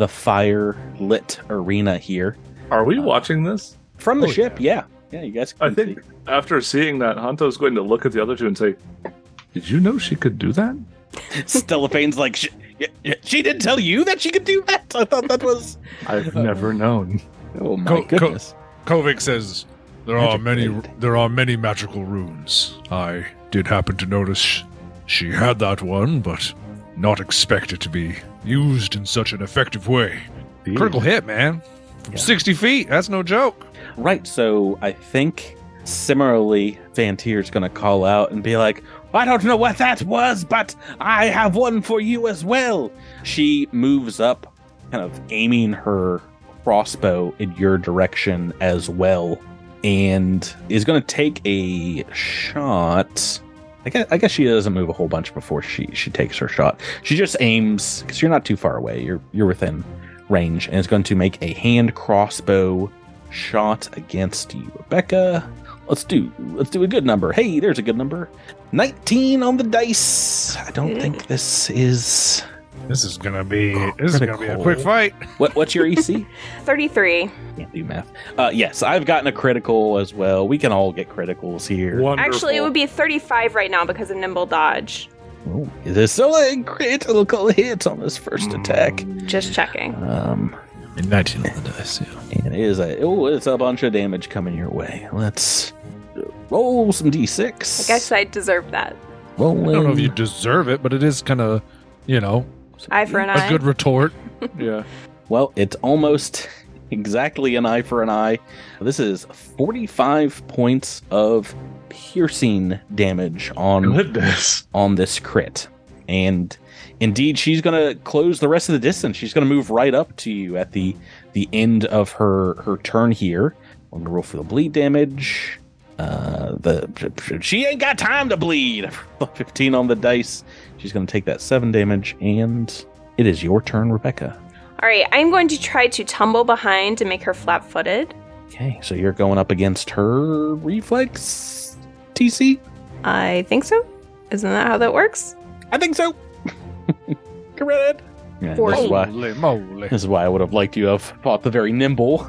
fire-lit arena here. Are we watching this? From the ship, yeah. Yeah, you guys can see. After seeing that, Hanto's going to look at the other two and say, did you know she could do that? Stella Fane's like, she didn't tell you that she could do that? I thought that was... I've never known. Oh, my goodness. Kovic says, there are many magical runes. I did happen to notice she had that one, but... not expect it to be used in such an effective way. Yeah. Critical hit, man. From 60 feet, that's no joke. Right, so I think similarly, Fantir's going to call out and be like, I don't know what that was, but I have one for you as well. She moves up, kind of aiming her crossbow in your direction as well, and is going to take a shot... I guess she doesn't move a whole bunch before she takes her shot. She just aims, because you're not too far away. You're within range, and it's going to make a hand crossbow shot against you, Rebecca. Let's do a good number. Hey, there's a good number. 19 on the dice. I don't think this is. This is gonna be a quick fight. What's your EC? 33. Can't do math. Yes, I've gotten a critical as well. We can all get criticals here. Wonderful. Actually, it would be a 35 right now because of nimble dodge. Oh, is this still a critical hit on this first attack? Just checking. 19 on the dice. Yeah. And it is it's a bunch of damage coming your way. Let's roll some d6. I guess I deserve that. Rolling. I don't know if you deserve it, but it is kind of, you know. Eye for an eye. A good retort. Yeah. Well, it's almost exactly an eye for an eye. This is 45 points of piercing damage on this crit. And indeed, she's going to close the rest of the distance. She's going to move right up to you at the end of her turn here. I'm going to roll for the bleed damage. She ain't got time to bleed. 15 on the dice. She's going to take that 7 damage, and it is your turn, Rebecca. All right, I'm going to try to tumble behind and make her flat-footed. Okay, so you're going up against her reflex TC? I think so. Isn't that how that works? I think so. Correct. Yeah, this is why I would have liked you to have fought the very nimble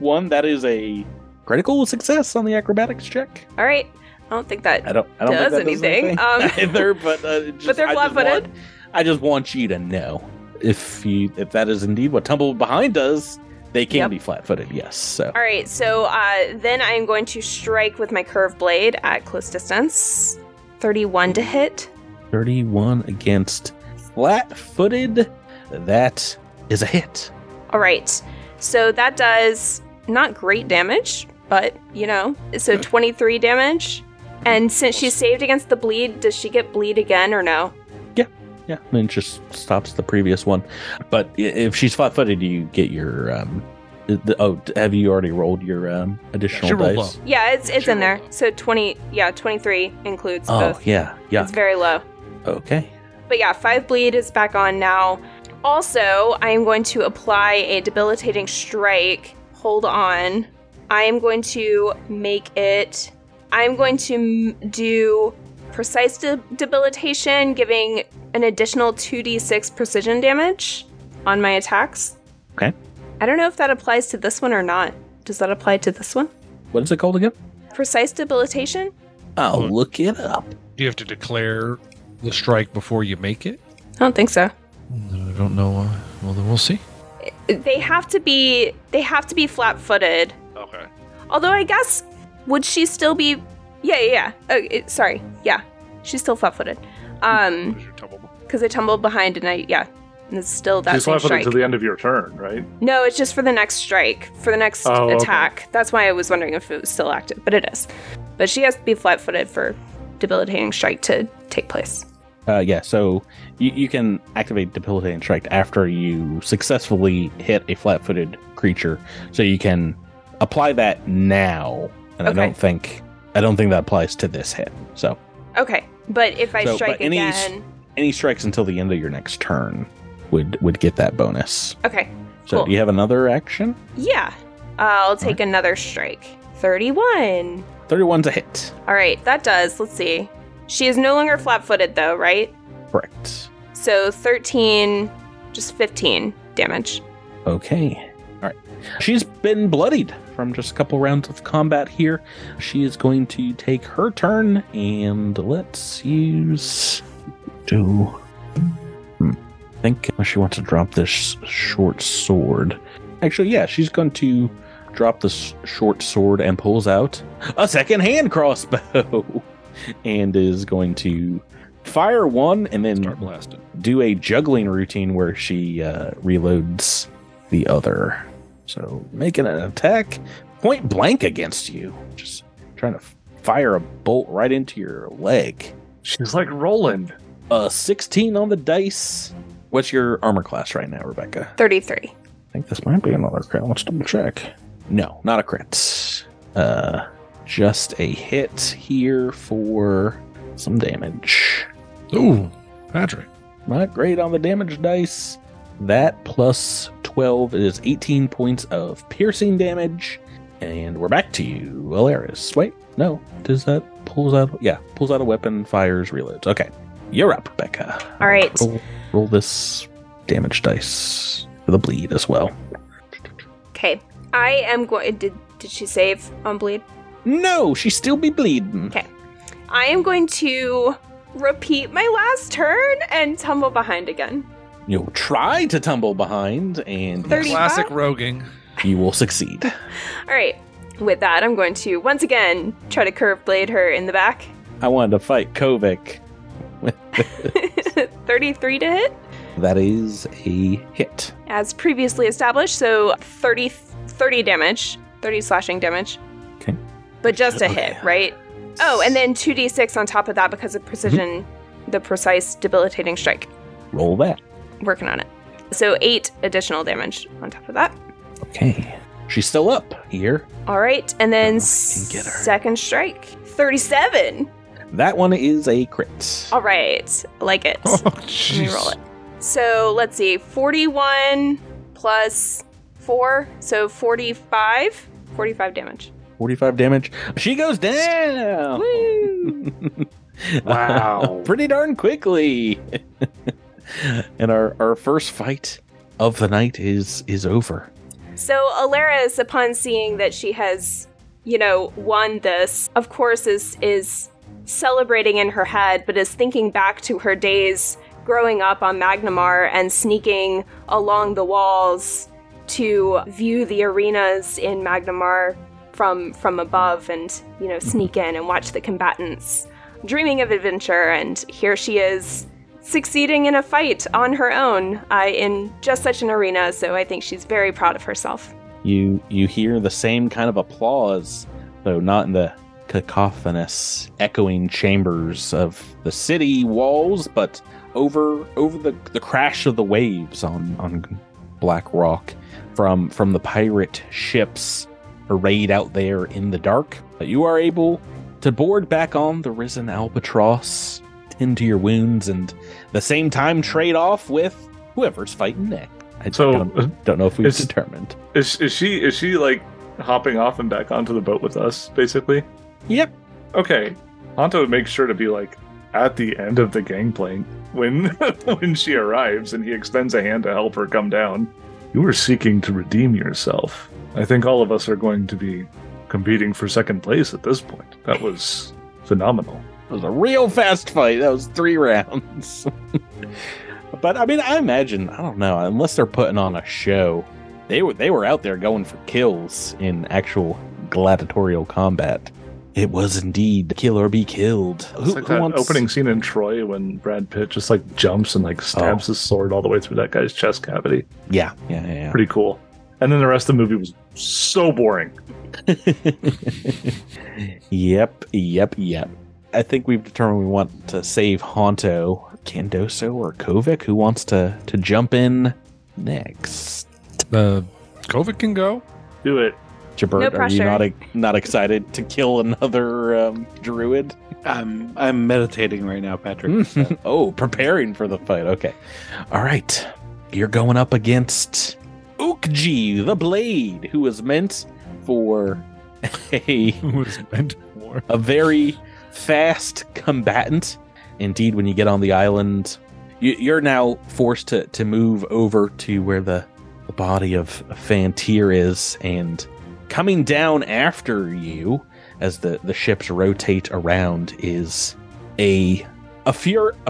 one. That is a critical success on the acrobatics check. All right. I don't think that does anything. Either, but they're flat-footed. I just want you to know if that is indeed what tumble behind does, they can be flat-footed. Yes. So. All right. So then I am going to strike with my curved blade at close distance. 31 to hit. 31 against flat-footed. That is a hit. All right. So that does not great damage, but so 23 damage. And since she's saved against the bleed, does she get bleed again or no? Yeah. I mean, it just stops the previous one. But if she's flat-footed, you get your... have you already rolled your additional dice? Low. Yeah, it's in there. So 23 includes both. Oh, yeah. It's very low. Okay. But 5 bleed is back on now. Also, I am going to apply a debilitating strike. Hold on. I am going to make it... I'm going to do precise debilitation, giving an additional 2d6 precision damage on my attacks. Okay. I don't know if that applies to this one or not. Does that apply to this one? What is it called again? Precise debilitation. I'll look it up. Do you have to declare the strike before you make it? I don't think so. I don't know. Well, then we'll see. They have to be flat-footed. Okay. Although I guess... Would she still be... Yeah. Sorry. Yeah. She's still flat-footed. Because I tumbled behind and and it's still that she's same strike. She's flat-footed to the end of your turn, right? No, it's just for the next strike. For the next attack. Okay. That's why I was wondering if it was still active. But it is. But she has to be flat-footed for debilitating strike to take place. Yeah, so you can activate Debilitating Strike after you successfully hit a flat-footed creature. So you can apply that now, and okay. I don't think that applies to this hit. So okay, but if I strike again, any strikes until the end of your next turn would get that bonus. Okay. So cool. Do you have another action? Yeah, I'll take another strike. 31. 31's a hit. All right, that does. Let's see. She is no longer flat-footed, though, right? Correct. So 13, just 15 damage. Okay. All right. She's been bloodied from just a couple rounds of combat here. She is going to take her turn, and let's use... I think she wants to drop this short sword. Actually, yeah, she's going to drop this short sword and pulls out a second-hand crossbow. And is going to fire one and then start blasting. Do a juggling routine where she reloads the other. So making an attack point blank against you. Just trying to fire a bolt right into your leg. She's like Roland. 16 on the dice. What's your armor class right now, Rebecca? 33. I think this might be another crit. Let's double check. No, not a crit. Just a hit here for some damage. Ooh, Patrick. Not great on the damage dice. That plus 12 is 18 points of piercing damage. And we're back to you, Alaris. Wait, no. Does that pulls out? Yeah, pulls out a weapon, fires, reloads. Okay, you're up, Becca. All right. Roll this damage dice for the bleed as well. Okay, I am going... Did she save on bleed? No, she still be bleeding. Okay. I am going to repeat my last turn and tumble behind again. You'll try to tumble behind and... 35? Classic roguing. You will succeed. All right. With that, I'm going to, once again, try to curve blade her in the back. I wanted to fight Kovic with this. 33 to hit. That is a hit. As previously established, so 30 damage. 30 slashing damage. But just a hit, right? Oh, and then 2d6 on top of that because of precision, the precise debilitating strike. Roll that. Working on it. So 8 additional damage on top of that. Okay. She's still up here. All right. And then second strike. 37. That one is a crit. All right. I like it. Oh, let me roll it. So let's see. 41 plus 4. So 45. 45 damage. 45 damage. She goes down! Woo! Wow. Pretty darn quickly. And our first fight of the night is over. So Alaris, upon seeing that she has, won this, of course is celebrating in her head, but is thinking back to her days growing up on Magnimar and sneaking along the walls to view the arenas in Magnimar from above and, sneak in and watch the combatants dreaming of adventure. And here she is succeeding in a fight on her own in just such an arena. So I think she's very proud of herself. You hear the same kind of applause, though not in the cacophonous echoing chambers of the city walls, but over the crash of the waves on Black Rock from the pirate ships arrayed out there in the dark. But you are able to board back on the Risen Albatross, tend to your wounds, and at the same time trade off with whoever's fighting next. I don't know if we've determined. Is she like hopping off and back onto the boat with us, basically? Yep. Okay. Hanto makes sure to be like at the end of the gangplank when she arrives, and he extends a hand to help her come down. You were seeking to redeem yourself. I think all of us are going to be competing for second place at this point. That was phenomenal. It was a real fast fight. That was 3 rounds. But, I imagine, I don't know, unless they're putting on a show, they were out there going for kills in actual gladiatorial combat. It was indeed kill or be killed. It's like that opening scene in Troy when Brad Pitt just like jumps and like stabs his sword all the way through that guy's chest cavity. Yeah. Pretty cool. And then the rest of the movie was so boring. Yep. I think we've determined we want to save Hanto, Kandoso, or Kovic. Who wants to jump in next? Kovic can go. Do it. Jabert, no pressure. Are you not excited to kill another druid? I'm meditating right now, Patrick. So. Oh, preparing for the fight. Okay. All right. You're going up against Ukji the Blade, who was meant for a very fast combatant. Indeed, when you get on the island, you're now forced to move over to where the body of Fantir is, and coming down after you as the ships rotate around is a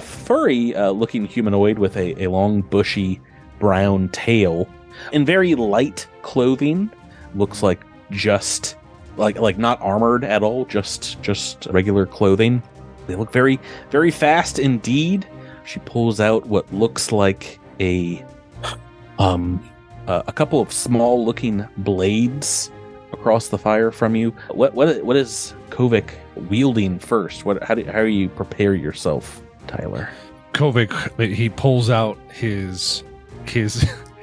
furry looking humanoid with a long, bushy brown tail in very light clothing. Looks like just like not armored at all, just regular clothing. They look very, very fast indeed. She pulls out what looks like a couple of small looking blades across the fire from you. What is Kovic wielding first? How do you prepare yourself, Tyler? Kovic, he pulls out his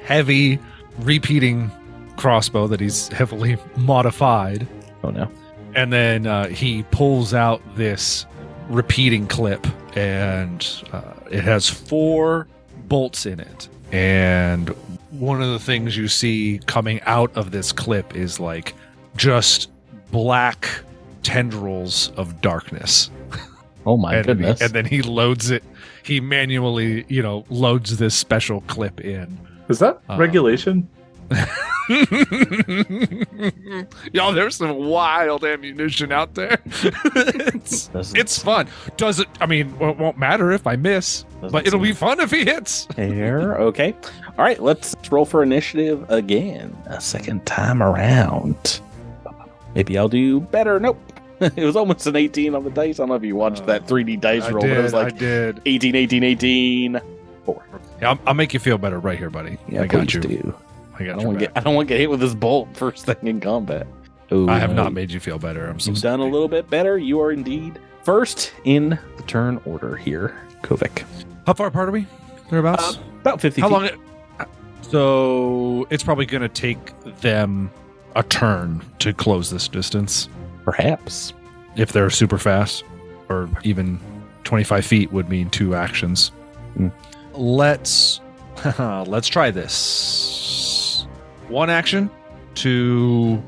heavy repeating crossbow that he's heavily modified. Oh no. And then he pulls out this repeating clip, and it has 4 bolts in it. And one of the things you see coming out of this clip is like just black tendrils of darkness. Oh my goodness. And then he loads it. He manually, loads this special clip in. Is that regulation? Y'all, there's some wild ammunition out there. It's fun. It won't matter if I miss, but it'll be fun if he hits. Here, okay. All right, let's roll for initiative again. A second time around. Maybe I'll do better. Nope. It was almost an 18 on the dice. I don't know if you watched that 3D dice roll, but it was like 18, 18, 18, 4. Yeah, I'll make you feel better right here, buddy. Yeah, I got you. Do. I don't want to get hit with this bolt first thing in combat. Ooh, I have not made you feel better. I'm so You've done a little bit better. You are indeed first in the turn order here, Kovic. How far apart are we? Thereabouts? About 50 feet. How long? So it's probably going to take them a turn to close this distance. Perhaps. If they're super fast, or even 25 feet would mean 2 actions. Mm. Let's try this. 1 action to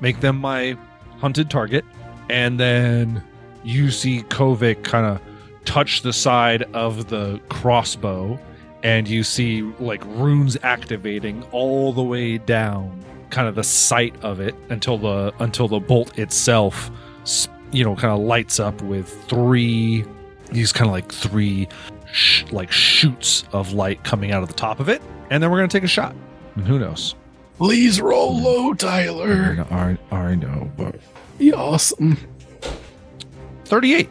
make them my hunted target, and then you see Kovic kind of touch the side of the crossbow, and you see like runes activating all the way down, kind of the sight of it until the bolt itself, kind of lights up with 3 shoots of light coming out of the top of it, and then we're gonna take a shot. And who knows? Please roll low, Tyler. I know, but be awesome. 38.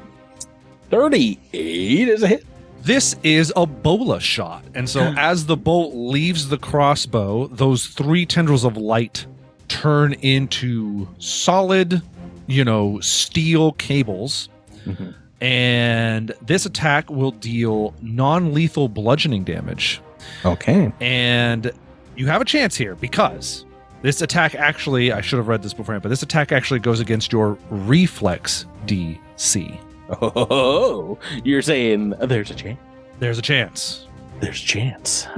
38 is a hit. This is a bola shot. And so as the bolt leaves the crossbow, those 3 tendrils of light turn into solid, steel cables. Mm-hmm. And this attack will deal non-lethal bludgeoning damage. Okay. And you have a chance here because this attack actually, I should have read this beforehand, but this attack actually goes against your reflex DC. Oh, you're saying there's a chance? There's a chance.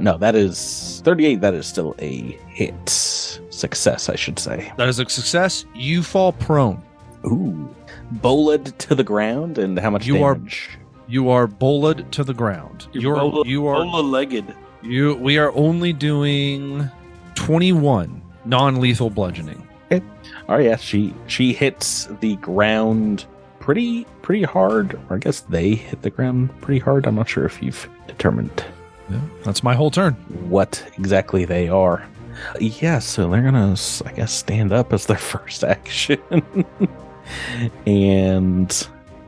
No, that is 38. That is still a hit. Success, I should say. That is a success. You fall prone. Ooh. Bolted to the ground, and how much damage? You are bolted to the ground. You are bola-legged. We are only doing 21 non-lethal bludgeoning. Okay. Oh yeah, she hits the ground pretty hard. Or I guess they hit the ground pretty hard. I'm not sure if you've determined. Yeah, that's my whole turn. What exactly they are? Yeah, so they're gonna, I guess, stand up as their first action. And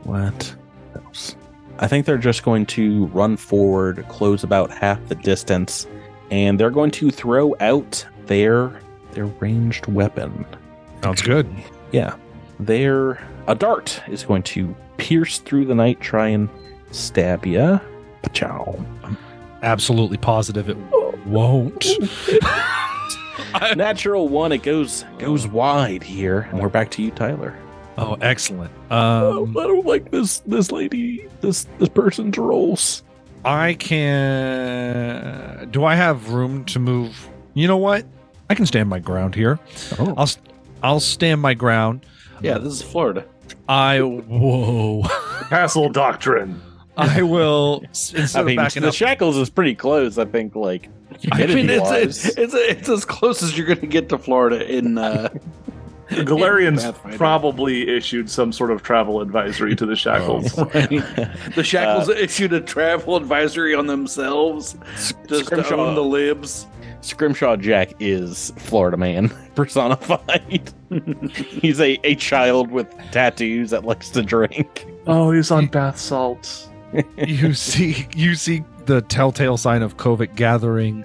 what else? I think they're just going to run forward, close about half the distance, and they're going to throw out their ranged weapon. Sounds good. Yeah. there. A dart is going to pierce through the night, try and stab you. Pachow. I'm absolutely positive it won't. Natural one, it goes wide here, and we're back to you, Tyler. Oh, excellent. I don't like this lady, this person's rolls. I can... Do I have room to move? You know what? I can stand my ground here. Oh. I'll stand my ground. Yeah, this is Florida. Whoa. Castle Doctrine. I will... I mean, the Shackles is pretty close, I think, like... I mean, it's as close as you're going to get to Florida in... The Galarians probably issued some sort of travel advisory to the Shackles. Oh. The Shackles issued a travel advisory on themselves. Just to own the libs. Scrimshaw Jack is Florida man personified. He's a child with tattoos that likes to drink. Oh, he's on bath salts. You see the telltale sign of Kovic gathering,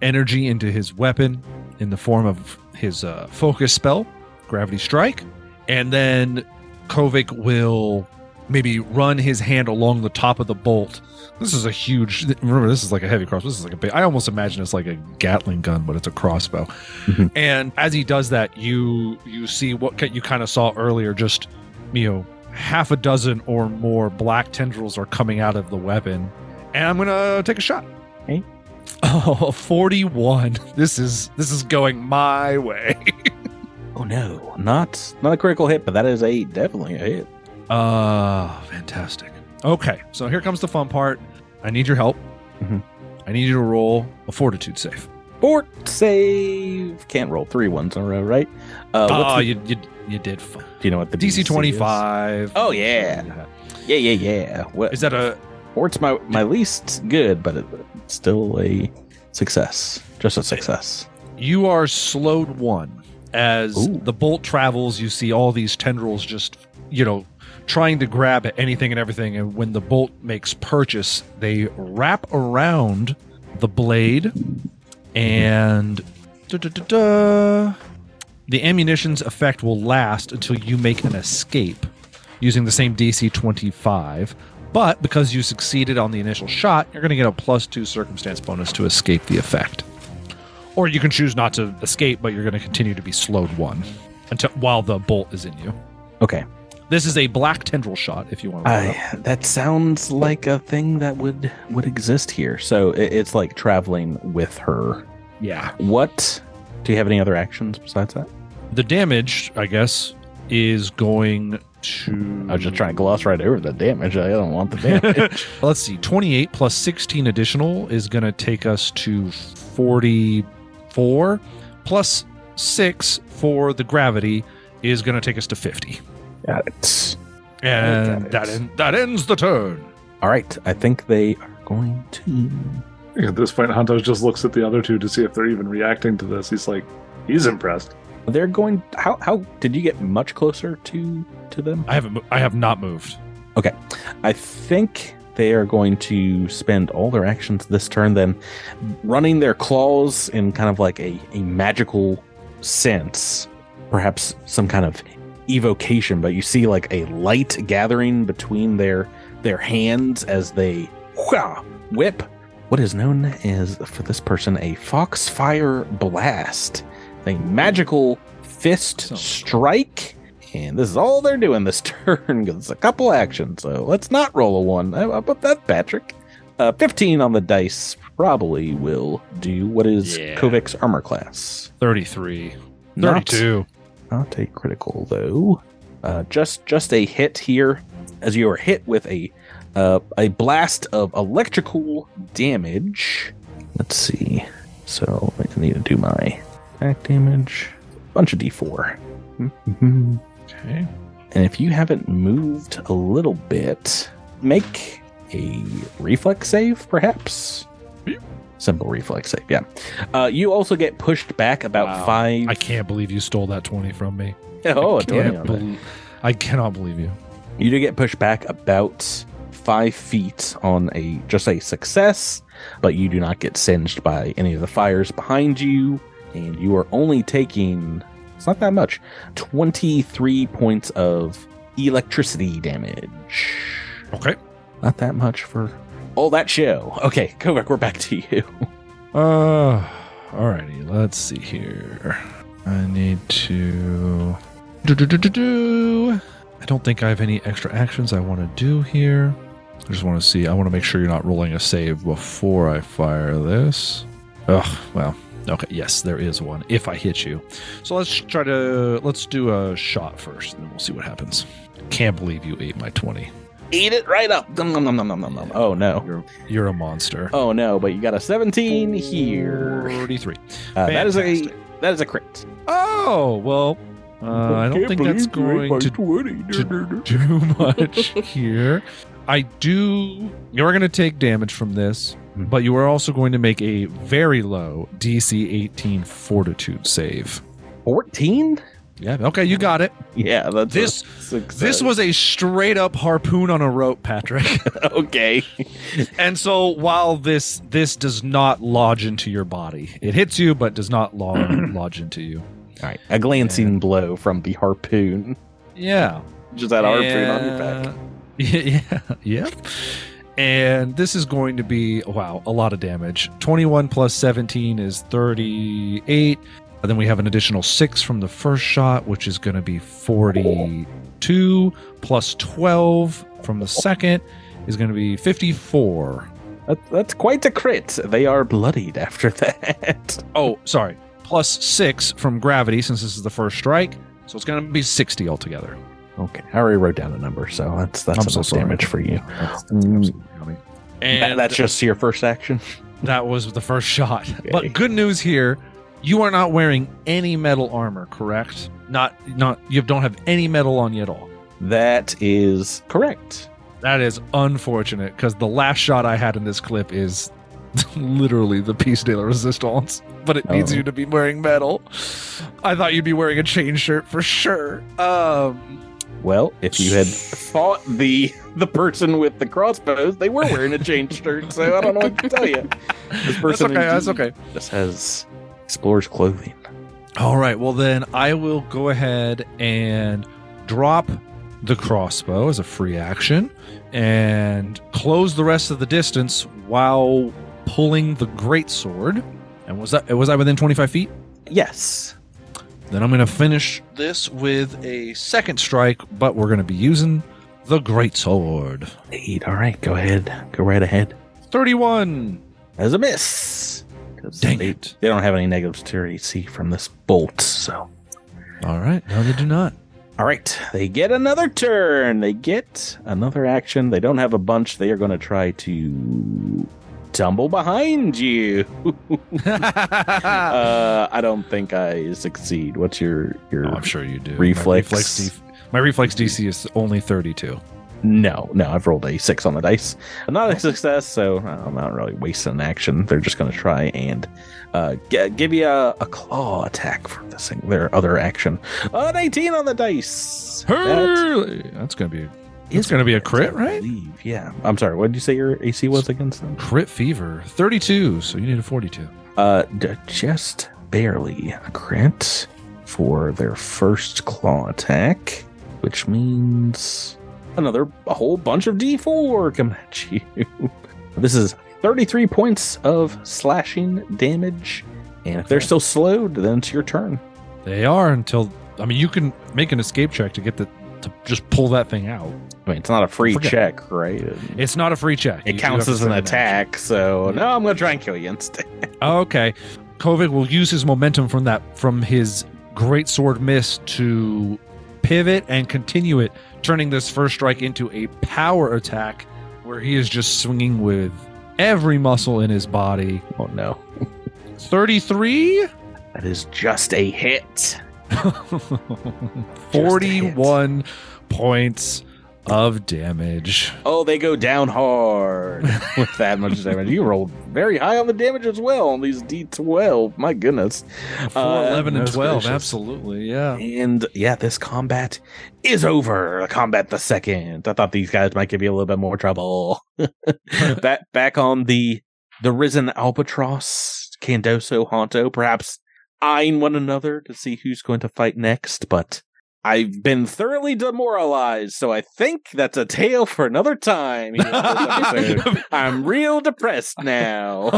energy into his weapon in the form of his focus spell, Gravity Strike, and then Kovic will maybe run his hand along the top of the bolt. This is a huge... Remember, this is like a heavy crossbow. This is like a big... I almost imagine it's like a Gatling gun, but it's a crossbow. Mm-hmm. And as he does that, you see what you kind of saw earlier, just, half a dozen or more black tendrils are coming out of the weapon. And I'm going to take a shot. Okay. Oh, 41. This is going my way. Oh no, not a critical hit, but that is definitely a hit. Fantastic. Okay, so here comes the fun part. I need your help. Mm-hmm. I need you to roll a fortitude save. Fort save. Can't roll 3 1s in a row, right? You did fun. Do you know what the DC 25? Oh yeah. Yeah. What is that a? Or it's my least good, but it's still a success. Just a success. You are slowed one. As Ooh. The bolt travels, you see all these tendrils just, trying to grab at anything and everything. And when the bolt makes purchase, they wrap around the blade. And the ammunition's effect will last until you make an escape using the same DC 25. But because you succeeded on the initial shot, you're going to get a +2 circumstance bonus to escape the effect. Or you can choose not to escape, but you're going to continue to be slowed one while the bolt is in you. Okay. This is a black tendril shot, if you want to look it up. That sounds like a thing that would exist here. So it's like traveling with her. Yeah. What? Do you have any other actions besides that? The damage, I guess, is going... I was just trying to gloss right over the damage. I don't want the damage. Let's see. 28 plus 16 additional is going to take us to 44. Plus 6 for the gravity is going to take us to 50. Got it. And that ends the turn. All right. I think they are going to... At this point, Hanto just looks at the other two to see if they're even reacting to this. He's like, he's impressed. They're going... How did you get much closer to them? I have not moved. Okay. I think they are going to spend all their actions this turn then running their claws in kind of like a magical sense. Perhaps some kind of evocation, but you see like a light gathering between their hands as they whip what is known as, for this person, a foxfire blast. A magical fist strike. And this is all they're doing this turn because it's a couple actions. So let's not roll a one. How about that, Patrick? 15 on the dice probably will do. What is Kovic's armor class? 33. 32. Not a critical, though. Just a hit here. As you are hit with a blast of electrical damage. Let's see. So I need to do my... damage, bunch of d4. Okay. And if you haven't moved a little bit, make a reflex save, perhaps. Beep. Simple reflex save. Yeah. You also get pushed back about 5. I can't believe you stole that 20 from me. Oh, I cannot believe you. You do get pushed back about 5 feet on just a success, but you do not get singed by any of the fires behind you. And you are only taking It's not that much. 23 points of electricity damage. Okay. Not that much for all that show. Okay, Kovac, we're back to you. Alrighty, let's see here. I need to... I don't think I have any extra actions I want to do here. I just want to see. I want to make sure you're not rolling a save before I fire this. Ugh, well, okay, yes, there is one, if I hit you. So let's do a shot first, and then we'll see what happens. Can't believe you ate my 20. Eat it right up. Nom, nom, nom, nom, nom, nom, nom. Oh, no. You're a monster. Oh, no, but you got a 17 here. 43. That is a crit. Oh, well, I don't think that's going to do much here. You're going to take damage from this, but you are also going to make a very low DC 18 fortitude save. 14? Yeah, okay, you got it. Yeah, that's this was a straight up harpoon on a rope, Patrick. Okay. And so while this does not lodge into your body, it hits you but does not lodge into you. All right, a glancing blow from the harpoon. Yeah. Just that harpoon on your back. Yeah, yeah. And this is going to be, wow, a lot of damage. 21 plus 17 is 38. And then we have an additional 6 from the first shot, which is going to be 42, plus 12 from the second is going to be 54. That's quite a crit. They are bloodied after that. Oh, sorry. Plus 6 from gravity, since this is the first strike. So it's going to be 60 altogether. Okay, I already wrote down a number, so that's enough damage for you. That's and that's just your first action? That was the first shot. Okay. But good news here, you are not wearing any metal armor, correct? Not you don't have any metal on you at all. That is correct. That is unfortunate, because the last shot I had in this clip is literally the piece de la resistance, but it needs you to be wearing metal. I thought you'd be wearing a chain shirt for sure. Well, if you had fought the person with the crossbows, they were wearing a chain shirt, so I don't know what to tell you. This person that's okay. This has explorer's clothing. All right, well then I will go ahead and drop the crossbow as a free action and close the rest of the distance while pulling the greatsword. And was I within 25 feet? Yes. Then I'm going to finish this with a second strike, but we're going to be using the greatsword. 8. All right, go ahead. Go right ahead. 31. As a miss. Dang it. They don't have any negatives to AC from this bolt, so. All right. No, they do not. All right. They get another turn. They get another action. They don't have a bunch. They are going to try to tumble behind you. I don't think I succeed. What's your? Oh, I'm sure you do. Reflex. My reflex DC is only 32. No, I've rolled a 6 on the dice. Not a success, so I'm not really wasting an action. They're just going to try and give you a claw attack for this thing. Their other action. An 18 on the dice. That's going to be. It's going to be a crit, right? Yeah. I'm sorry. What did you say your AC was against them? Crit fever. 32. So you need a 42. Just barely a crit for their first claw attack, which means a whole bunch of D4 come at you. This is 33 points of slashing damage. And if they're still slowed, then it's your turn. They are until... I mean, you can make an escape check to get to just pull that thing out. I mean, it's not a free check, right? It's not a free check. It counts as an attack, so no, I'm going to try and kill you instead. Okay. Kovic will use his momentum from his greatsword miss to pivot and continue it, turning this first strike into a power attack where he is just swinging with every muscle in his body. Oh, no. 33? That is just a hit. 41 points of damage. Oh, they go down hard with that much damage. You rolled very high on the damage as well on these D12. My goodness. 4, 11, and 12. Gracious. Absolutely, yeah. And, yeah, this combat is over. Combat the second. I thought these guys might give you a little bit more trouble. Back on the Risen Albatross, Kandoso, Hanto, perhaps eyeing one another to see who's going to fight next, but I've been thoroughly demoralized, so I think that's a tale for another time. I'm real depressed now.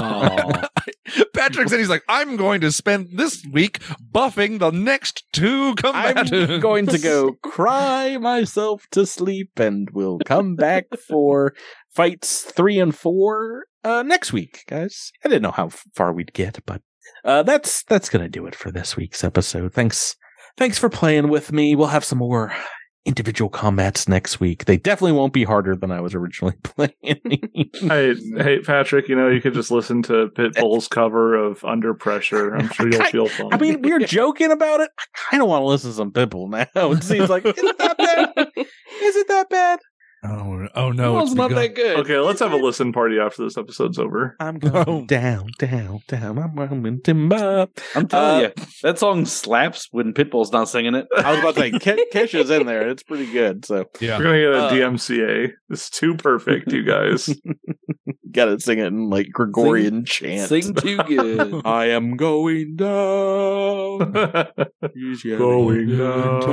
Patrick said he's like, I'm going to spend this week buffing the next two combatants. I'm going to go cry myself to sleep, and we'll come back for fights 3 and 4 next week, guys. I didn't know how far we'd get, but that's going to do it for this week's episode. Thanks for playing with me. We'll have some more individual combats next week. They definitely won't be harder than I was originally playing. Hey, Patrick, you know, you could just listen to Pitbull's cover of Under Pressure. I'm sure you'll feel fun. I mean, you're joking about it. I kind of want to listen to some Pitbull now. It seems like, is it that bad? Is it that bad? Oh no, it's not that good. Okay, let's have a listen party after this episode's over. I'm going down. I'm in timber. I'm telling you, that song slaps when Pitbull's not singing it. I was about to say, Kesha's in there. It's pretty good. So yeah. We're going to get a DMCA. It's too perfect, you guys. Got to sing it in like Gregorian chant. Sing too good. I am going down. Going down.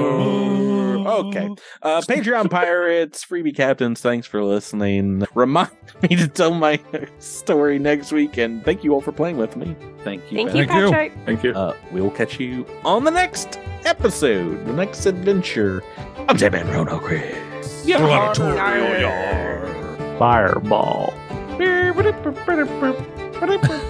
Okay. Patreon Pirates, Freebie Captains, thanks for listening. Remind me to tell my story next week, and thank you all for playing with me. Thank you. Thank you, Patrick. Thank you. We'll catch you on the next episode, the next adventure of Dead Men Romano Crits. Fireball.